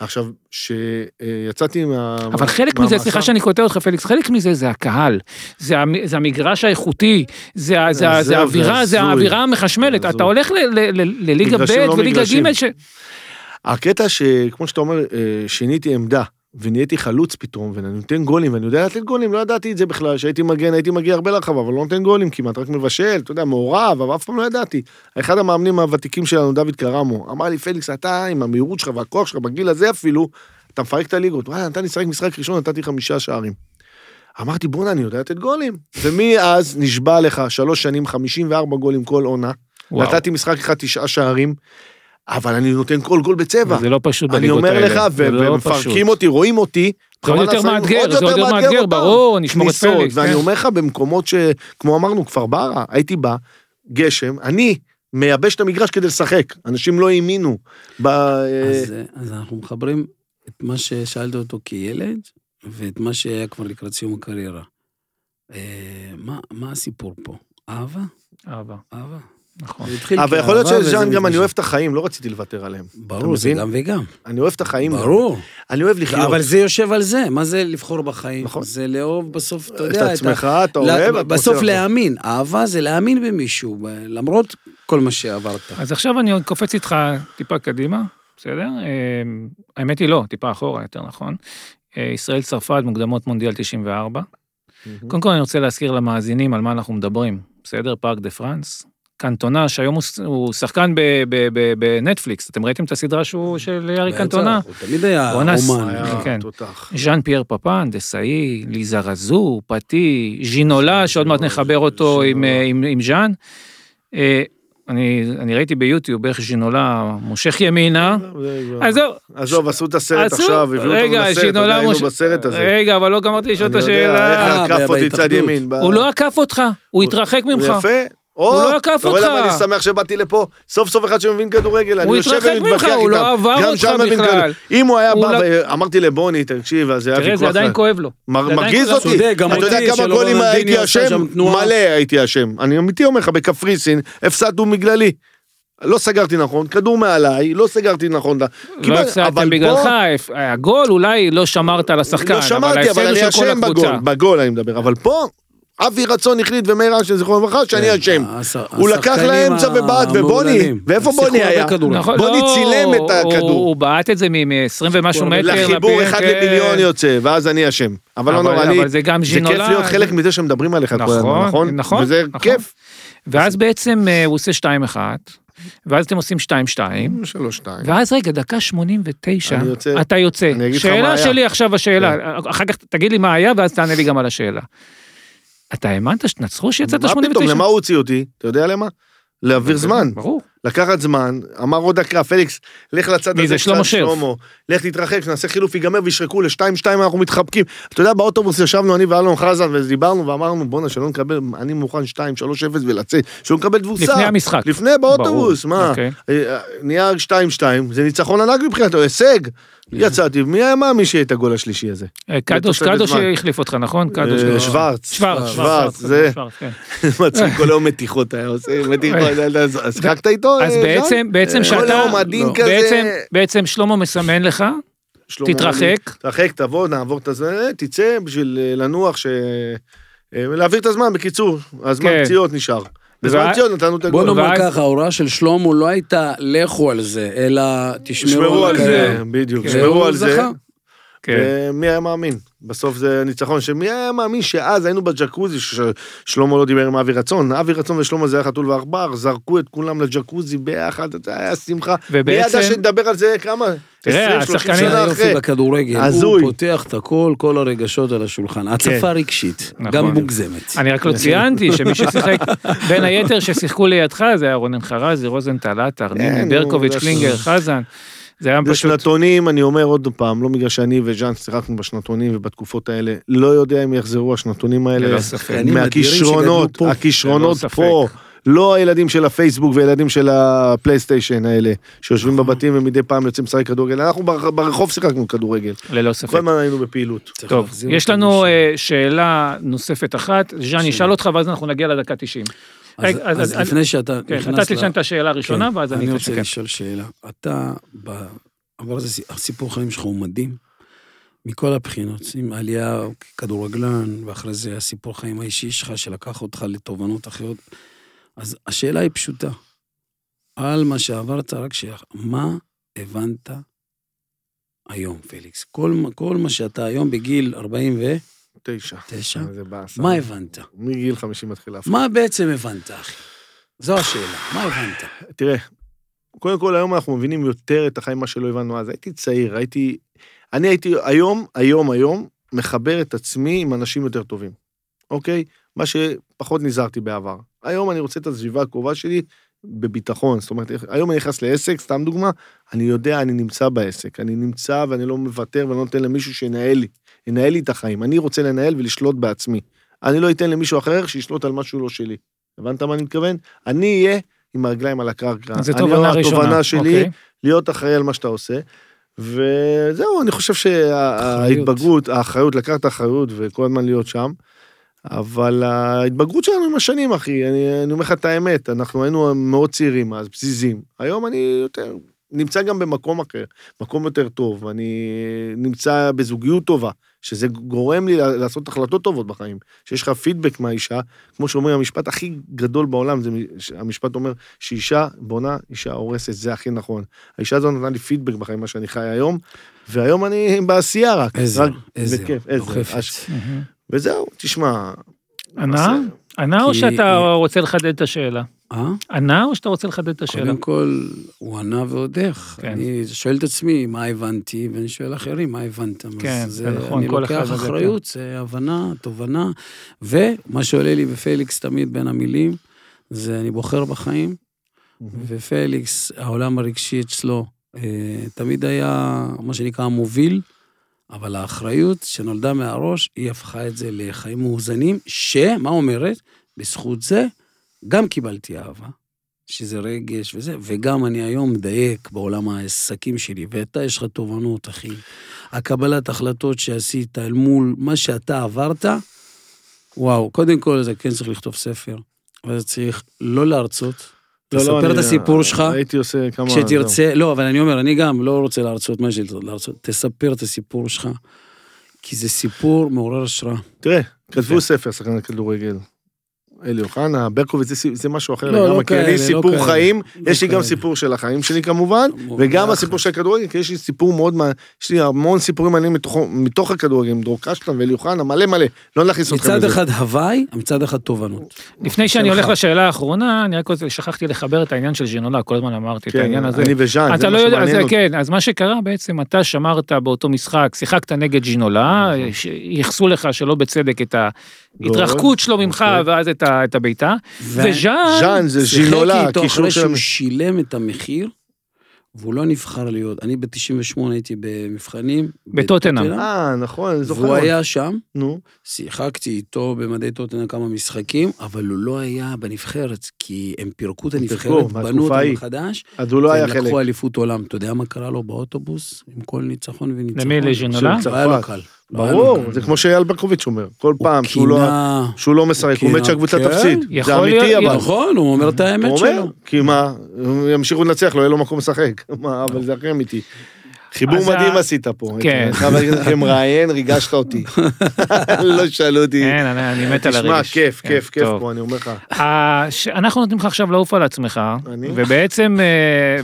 עכשיו, שיצאתי מה... אבל חלק מזה, סליחה שאני קוטע אותך, פליקס, חלק מזה זה הקהל, זה המגרש האיכותי, זה האווירה המחשמלת, אתה הולך לליגה ב' וליגה ג' הקטע שכמו שאתה אומר, שיניתי עמדה, ונהייתי חלוץ פתאום, ואני נותן גולים, ואני יודע לתת גולים, לא ידעתי את זה בכלל, שהייתי מגן, הייתי מגיע הרבה לרחבה, אבל לא נותן גולים כמעט, רק מבשל, אתה יודע, מעורב, אבל אף פעם לא ידעתי. אחד המאמנים הוותיקים שלנו, דוד קרמו, אמר לי, פליקס, אתה עם המהירות שלך והכוח שלך, בגיל הזה אפילו, אתה מפרק את הליגות, וואלה, נתן לי שחק משחק ראשון, נתתי 5 שערים. אמרתי, בונה, אני יודע לתת גולים. ומאז נשבע לך, 3 שנים, 54 גולים כל עונה. נתתי משחק אחד, 9 שערים. אבל אני נותן כל גול בצבע. זה לא פשוט בליגות האלה. אני אומר לך, ומפרקים אותי, רואים אותי. זה עוד יותר מאתגר, ברור, נשמור את פליקס. ואני אומר לך, במקומות שכמו אמרנו, כפר ברא, הייתי בא, גשם, אני מייבש את המגרש כדי לשחק. אנשים לא האמינו. אז אנחנו מחברים את מה ששאלת אותו כילד, ואת מה שהיה כבר לקראת סיום הקריירה. מה הסיפור פה? אהבה? אהבה. נכון. אבל יכול להיות שז'אן גם אני אוהב את החיים, לא רציתי לוותר עליהם. ברור, זה גם וגם. אני אוהב את החיים. ברור. אני אוהב לחיות. אבל זה יושב על זה, מה זה לבחור בחיים? נכון. זה לאהוב בסוף, אתה יודע, את עצמך, אתה אוהב. בסוף להאמין, אהבה זה להאמין במישהו, למרות כל מה שעברת. אז עכשיו אני קופץ איתך טיפה קדימה, בסדר? האמת היא לא, טיפה אחורה יותר נכון. ישראל צרפת מוקדמות מונדיאל 94. קודם כל אני רוצה להזכיר למאזינים על מה אנחנו מדברים. בסדר? פארק דה פרנס. קנטונה, שהיום הוא שחקן בנטפליקס, אתם ראיתם את הסדרה של אריק קנטונה? הוא תמיד היה אומן, תותח. ז'אן פייר פאפן, דסאי, ליזרזו, פטי, ז'ינולה, שעוד מעט נחבר אותו עם ז'אן. אני ראיתי ביוטיוב איך ז'ינולה מושך ימינה. עזוב, עשו את הסרט עכשיו, הביאו אותנו לסרט, היינו בסרט הזה. רגע, אבל לא גמרתי לשאול את השאלה. איך הקף אותי צד ימין? הוא לא הקף אותך, הוא התרחק ממך. יפה. הוא לא עקף אותך. אתה רואה למה אני שמח שבאתי לפה? סוף סוף אחד שמבין כדורגל, אני יושב ומתווכח איתם. הוא לא עבר אותך בכלל. אם הוא היה בא, אמרתי לבוני, תקשיב, אז היה ויכוח. תראה, זה עדיין כואב לו. מרגיז אותי. אתה יודע כמה גולים הייתי אשם? מלא הייתי אשם. אני אמיתי אומר לך, בקפריסין, הפסדו מגללי. לא סגרתי נכון, כדור מעליי, לא סגרתי נכון. לא הפסדתם בגללך, הגול אולי לא שמרת על השחקן. לא שמרתי, אבל אני אשם בגול, אני מדבר. אבל פה אבי רצון החליט ומהירה של זיכרון וברכה שאני אשם. הוא לקח לאמצע ובעט, ובוני, ואיפה בוני היה? בוני צילם את הכדור. הוא בעט את זה מ-20 ומשהו מטר. לחיבור 1 למיליון יוצא, ואז אני אשם. אבל לא נורא, זה כיף להיות חלק מזה שמדברים עליך, נכון? וזה כיף. ואז בעצם הוא עושה 2-1, ואז אתם עושים 2-2. 3-2. ואז רגע, דקה 89, אתה יוצא. שאלה שלי עכשיו השאלה, אחר כך תגיד לי מה היה, ואז תענה לי גם על השאלה. אתה האמנת שנצחו שיצאת 89? מה פתאום, למה הוא הוציא אותי? אתה יודע למה? להעביר זמן. ברור. לקחת זמן, אמר עוד דקה, פליקס, לך לצד הזה, לך תתרחק, נעשה חילוף, ייגמר וישרקו ל-2-2, אנחנו מתחבקים. אתה יודע, באוטובוס ישבנו, אני ואלון חזן, ודיברנו ואמרנו, בונה, שלא נקבל, אני מוכן 2-3-0 ולצאת, שלא נקבל דבוסה. לפני המשחק. לפני, באוטובוס, מה? נהיה 2-2, זה ניצחון ענק מבחינת, או הישג. יצאתי, מי היה מאמין שיהיה את הגול השלישי הזה? קדוש שהחליף אותך, נכון? שוורץ, זה מצאים כל היום מתיחות היה עושה, אז חקת איתו? אז בעצם שאתה, בעצם שלמה מסמן לך, תתרחק. תתרחק, תבוא, נעבור את הזמן, תצא בשביל לנוח, להעביר את הזמן, בקיצור, הזמן פציעות נשאר. בוא נאמר ככה, ההוראה של שלמה לא הייתה לכו על זה, אלא תשמרו על זה, בדיוק, תשמרו על זה, מי היה מאמין? בסוף זה ניצחון, שמי היה מאמין שאז היינו בג'קוזי, שלמה לא דיבר עם אבי רצון, אבי רצון ושלמה זה היה חתול וארבר, זרקו את כולם לג'קוזי ביחד, זה היה שמחה, מי ידע שנדבר על זה כמה? 20-30 שנה אחרי. הוא פותח את הכל, כל הרגשות על השולחן. הצפה רגשית, גם מוגזמת. אני רק לא ציינתי שמי ששיחק, בין היתר ששיחקו לידך, זה היה רונן חרזי, רוזן טלט, ארנין, ברקוביץ', קלינגר, חזן. זה היה פשוט... בשנתונים, אני אומר עוד פעם, לא בגלל שאני וז'אן שיחקנו בשנתונים ובתקופות האלה, לא יודע אם יחזרו השנתונים האלה. מהכישרונות, הכישרונות פה... לא הילדים של הפייסבוק וילדים של הפלייסטיישן האלה, שיושבים בבתים ומדי פעם יוצאים שרי כדורגל, אנחנו ברחוב שיחקנו כדורגל. ללא ספק. כל מה היינו בפעילות. טוב, יש לנו שאלה נוספת אחת, ז'אן ישאל אותך ואז אנחנו נגיע לדקה 90. אז לפני שאתה... אתה תשאל את השאלה הראשונה ואז אני רוצה לשאול שאלה. אתה, אבל הסיפור החיים שלך הוא מדהים, מכל הבחינות, עם עלייה כדורגלן, ואחרי זה הסיפור החיים האישי שלך שלקח אותך לתובנות אחרות. אז השאלה היא פשוטה, על מה שעברת רק שייך, מה הבנת היום, פליקס? כל מה שאתה היום בגיל 49, מה הבנת? מגיל 50 מתחילה. מה בעצם הבנת, אחי? זו השאלה, מה הבנת? תראה, קודם כל היום אנחנו מבינים יותר את החיים מה שלא הבנו אז, הייתי צעיר, אני הייתי היום, מחבר את עצמי עם אנשים יותר טובים, אוקיי? מה שפחות נזהרתי בעבר. היום אני רוצה את הסביבה הקרובה שלי בביטחון, זאת אומרת, היום אני נכנס לעסק, סתם דוגמה, אני יודע, אני נמצא בעסק, אני נמצא ואני לא מוותר, ואני לא נותן למישהו שינהל לי את החיים, אני רוצה לנהל ולשלוט בעצמי, אני לא אתן למישהו אחר שישלוט על משהו לא שלי, הבנת מה אני מתכוון? אני אהיה עם הרגליים על הקרקע, אני לא התובנה שלי, להיות אחראי על מה שאתה עושה, וזהו, אני חושב שההתבגרות, האחריות, לקחת אחריות וכל הזמן להיות שם, אבל ההתבגרות שלנו עם השנים, אחי, אני אומר לך את האמת, אנחנו היינו מאוד צעירים, אז בסיסים. היום אני יותר, נמצא גם במקום אחר, מקום יותר טוב, אני נמצא בזוגיות טובה, שזה גורם לי לעשות החלטות טובות בחיים, שיש לך פידבק מהאישה, כמו שאומרים, המשפט הכי גדול בעולם, זה, המשפט אומר שאישה בונה, אישה הורסת, זה הכי נכון. האישה הזו נתנה לי פידבק בחיים, מה שאני חי היום, והיום אני בעשייה רק. איזה, בכיף, איזה. וזהו, תשמע. ענה או שאתה רוצה לחדד את השאלה? ענה או שאתה רוצה לחדד את השאלה? קודם כל, הוא ענה ועוד איך. אני שואל את עצמי, מה הבנתי, ואני שואל אחרים, מה הבנת? כן, זה נכון. אני לוקח אחריות, זה הבנה, תובנה, ומה שעולה לי בפליקס תמיד בין המילים, זה אני בוחר בחיים, ופליקס, העולם הרגשי אצלו, תמיד היה מה שנקרא מוביל, אבל האחריות שנולדה מהראש, היא הפכה את זה לחיים מאוזנים, שמה אומרת? בזכות זה, גם קיבלתי אהבה, שזה רגש וזה, וגם אני היום מדייק בעולם העסקים שלי, ואתה יש לך תובנות, אחי. הקבלת החלטות שעשית אל מול מה שאתה עברת, וואו, קודם כל זה כן צריך לכתוב ספר, אבל זה צריך לא להרצות, תספר את הסיפור שלך, כשתרצה, לא, אבל אני אומר, אני גם לא רוצה להרצות, מה שלהרצות, תספר את הסיפור שלך, כי זה סיפור מעורר השראה. תראה, כתבו ספר, שחקני כדורגל, אלי אוחנה, ברקוביץ, זה משהו אחר, לא כאלה, לי סיפור חיים, יש לי גם סיפור של החיים שלי כמובן, וגם הסיפור של הכדורגל, כי יש לי סיפור מאוד, יש לי המון סיפורים מעניינים מתוך הכדורגל, עם דרור קשטן ואלי אוחנה, מלא, לא נלחיס אתכם בזה. מצד אחד הוואי, מצד אחד תובנות. לפני שאני הולך לשאלה האחרונה, אני רק שכחתי לחבר את העניין של ז'ינולה, כל הזמן אמרתי את העניין הזה. אני וז'אן, זה מה שמעניין אותי. כן, אז מה שקרה בעצם, אתה שמרת באותו משחק, שיחקת נגד ז'ינולה, יחסו לך שלא בצדק את ההתרחקות שלו ממך, ואז את הביתה, וז'אן שיחקי איתו אחרי שהוא שילם את המחיר, והוא לא נבחר להיות, אני ב-98 הייתי במבחנים, בטוטנהאם, נכון, והוא היה שם, שיחקתי איתו במדי טוטנהאם כמה משחקים, אבל הוא לא היה בנבחרת, כי הם פירקו את הנבחרת, בנו אותם מחדש, והם לקחו אליפות עולם, אתה יודע מה קרה לו באוטובוס, עם כל ניצחון וניצחון, למי לז'ינולה? היה לו קל. ברור, זה כמו שאייל ברקוביץ' אומר, כל פעם שהוא לא מסרק, הוא מת שהקבוצה תפסיד, זה אמיתי אבל. נכון, הוא אומר את האמת שלו. כי מה, ימשיכו לנצח, לא יהיה לו מקום לשחק, אבל זה הכי אמיתי. חיבור מדהים עשית פה. כן. חבר מראיין, ריגשת אותי. לא שאלו אותי. כן, אני מת על הרגש. תשמע, כיף פה, אני אומר לך. אנחנו נותנים לך עכשיו לעוף על עצמך,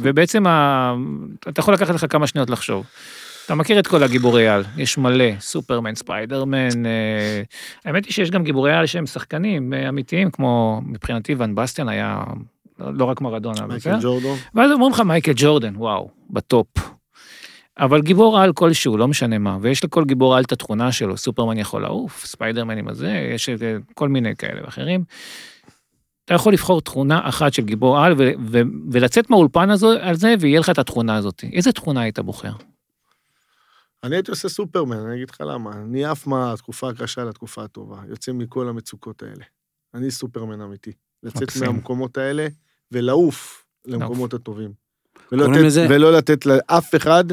ובעצם אתה יכול לקחת לך כמה שניות לחשוב. אתה מכיר את כל הגיבורי על, יש מלא, סופרמן, ספיידרמן, האמת היא שיש גם גיבורי על שהם שחקנים אמיתיים, כמו מבחינתי ון בסטיאן היה, לא רק מרדונה, מייקל ג'ורדן. ואז אומרים לך מייקל ג'ורדן, וואו, בטופ. אבל גיבור על כלשהו, לא משנה מה, ויש לכל גיבור על את התכונה שלו, סופרמן יכול לעוף, ספיידרמן עם הזה, יש כל מיני כאלה ואחרים. אתה יכול לבחור תכונה אחת של גיבור על, ולצאת מהאולפן על זה, ויהיה לך את התכונה הזאת. איזה תכונה היית בוחר? אני הייתי עושה סופרמן, אני אגיד לך למה, אני אף מה התקופה הקשה לתקופה הטובה, יוצאים מכל המצוקות האלה. אני סופרמן אמיתי, לצאת מהמקומות האלה ולעוף למקומות הטובים. ולא לתת לאף אחד,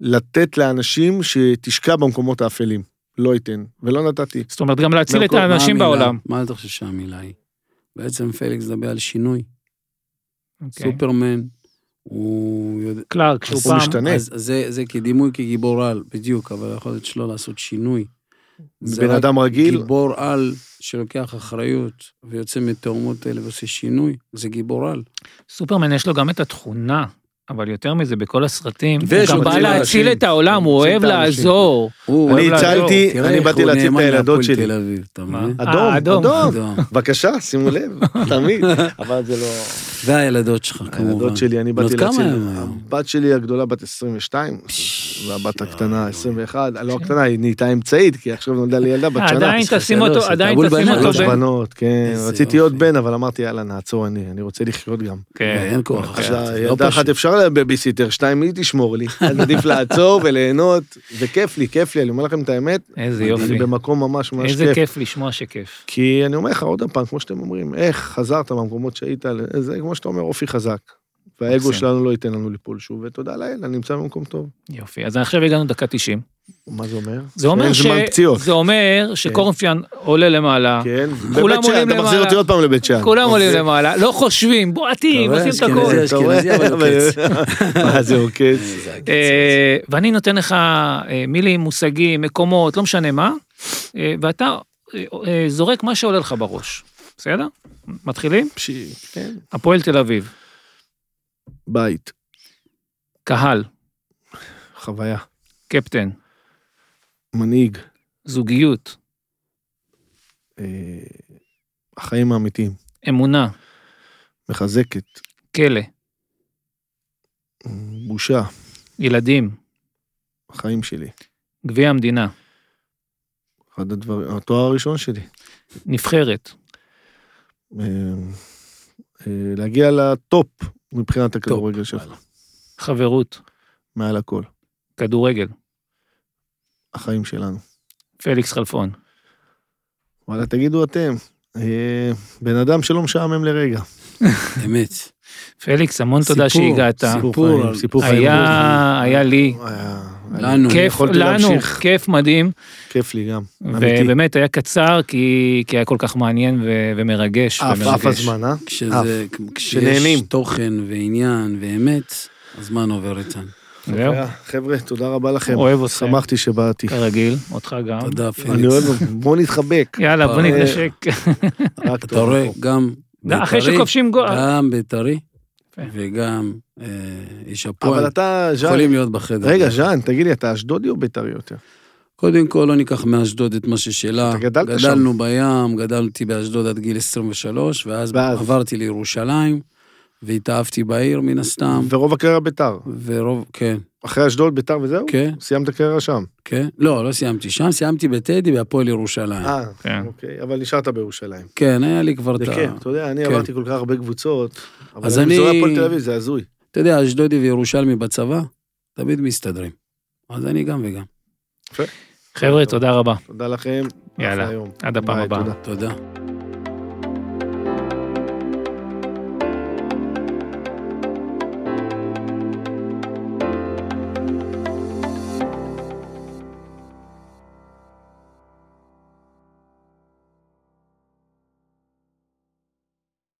לתת לאנשים שתשקע במקומות האפלים. לא ייתן, ולא נתתי. זאת אומרת, גם להציל את האנשים בעולם. מה אתה חושב שהמילה היא? בעצם פליקס דבר על שינוי. סופרמן. הוא יודע... קלאר, כשהוא פעם... משתנה. אז זה כדימוי כגיבור על, בדיוק, אבל יכול להיות שלא לעשות שינוי. בן אדם רגיל. גיבור על שלוקח אחריות, ויוצא מתאומות האלה ועושה שינוי, זה גיבור על. סופרמן יש לו גם את התכונה, אבל יותר מזה, בכל הסרטים, הוא גם בא להציל את העולם, הוא אוהב לעזור. אני הצלתי, אני באתי להציל את הילדות שלי. אדום, בבקשה, שימו לב, תמיד. אבל זה לא... והילדות שלך, כמובן. הילדות שלי, אני באתי להציל. הבת שלי הגדולה בת 22, והבת הקטנה 21, לא הקטנה, היא נהייתה אמצעית, כי עכשיו נולדה לי ילדה בת שנה. עדיין תשים אותו. שלוש בנות, כן. רציתי עוד בן, אבל אמרתי, יאללה, נעצור, אני רוצה לחיות גם. כן, בביסיטר, שתיים, היא תשמור לי. אז עדיף לעצור וליהנות, וכיף לי, כיף לי, אני אומר לכם את האמת. איזה יופי. אני במקום ממש ממש כיף. איזה כיף לשמוע שכיף. כי אני אומר לך עוד פעם, כמו שאתם אומרים, איך חזרת במקומות שהיית, זה כמו שאתה אומר, אופי חזק. והאגו שלנו לא ייתן לנו ליפול שוב, ותודה לאל, אני נמצא במקום טוב. יופי, אז עכשיו הגענו דקה 90. מה זה אומר? זה אומר שקורנפיאן עולה למעלה, כולם עולים למעלה, כולם עולים למעלה, לא חושבים, בועטים, עושים את הכל. מה זה עוקץ? ואני נותן לך מילים, מושגים, מקומות, לא משנה מה, ואתה זורק מה שעולה לך בראש. בסדר? מתחילים? הפועל תל אביב. בית. קהל. חוויה. קפטן. מנהיג. זוגיות. החיים האמיתיים. אמונה. מחזקת. כלא. בושה. ילדים. החיים שלי. גביע המדינה. אחד הדברים, התואר הראשון שלי. נבחרת. להגיע לטופ מבחינת הכדורגל שלך. חברות. מעל הכל. כדורגל. החיים שלנו. פליקס חלפון. וואלה, תגידו אתם, בן אדם שלא משעמם לרגע. אמת. פליקס, המון תודה שהגעת. סיפור חיים. היה לי. לנו, כיף מדהים. כיף לי גם. ובאמת היה קצר, כי היה כל כך מעניין ומרגש. אף הזמן, אה? כשנהנים. כשיש תוכן ועניין ואמת, הזמן עובר איתן. חבר'ה, תודה רבה לכם. אוהב אותך. שמחתי שבאתי. כרגיל, אותך גם. תודה, פליקס. אני אוהב, בוא נתחבק. יאללה, בוא נתנשק. אתה רואה, גם בית"רי. אחרי שכובשים גול. גם בית"רי, וגם איש הפועל. אבל אתה, ז'אן. יכולים להיות בחדר. רגע, ז'אן, תגיד לי, אתה אשדודי או בית"רי יותר? קודם כל, לא ניקח מאשדוד את מה ששאלה. אתה גדלת שם. גדלנו בים, גדלתי באשדוד עד גיל 23, ואז עברתי לירושלים, והתאהבתי בעיר מן הסתם. ורוב הקריירה ביתר. ורוב, כן. אחרי אשדוד ביתר וזהו? כן. סיימת הקריירה שם? כן. לא סיימתי שם, סיימתי בטדי בהפועל ירושלים. כן. אוקיי, אבל נשארת בירושלים. כן, היה לי כבר... כן, אתה יודע, אני עברתי כל כך הרבה קבוצות, אבל אני מזוהה הפועל תל אביב, זה הזוי. אתה יודע, אשדודי וירושלמי בצבא, תמיד מסתדרים. אז אני גם וגם. חבר'ה, תודה רבה. תודה לכם. יאללה, עד הפעם הבאה. תודה.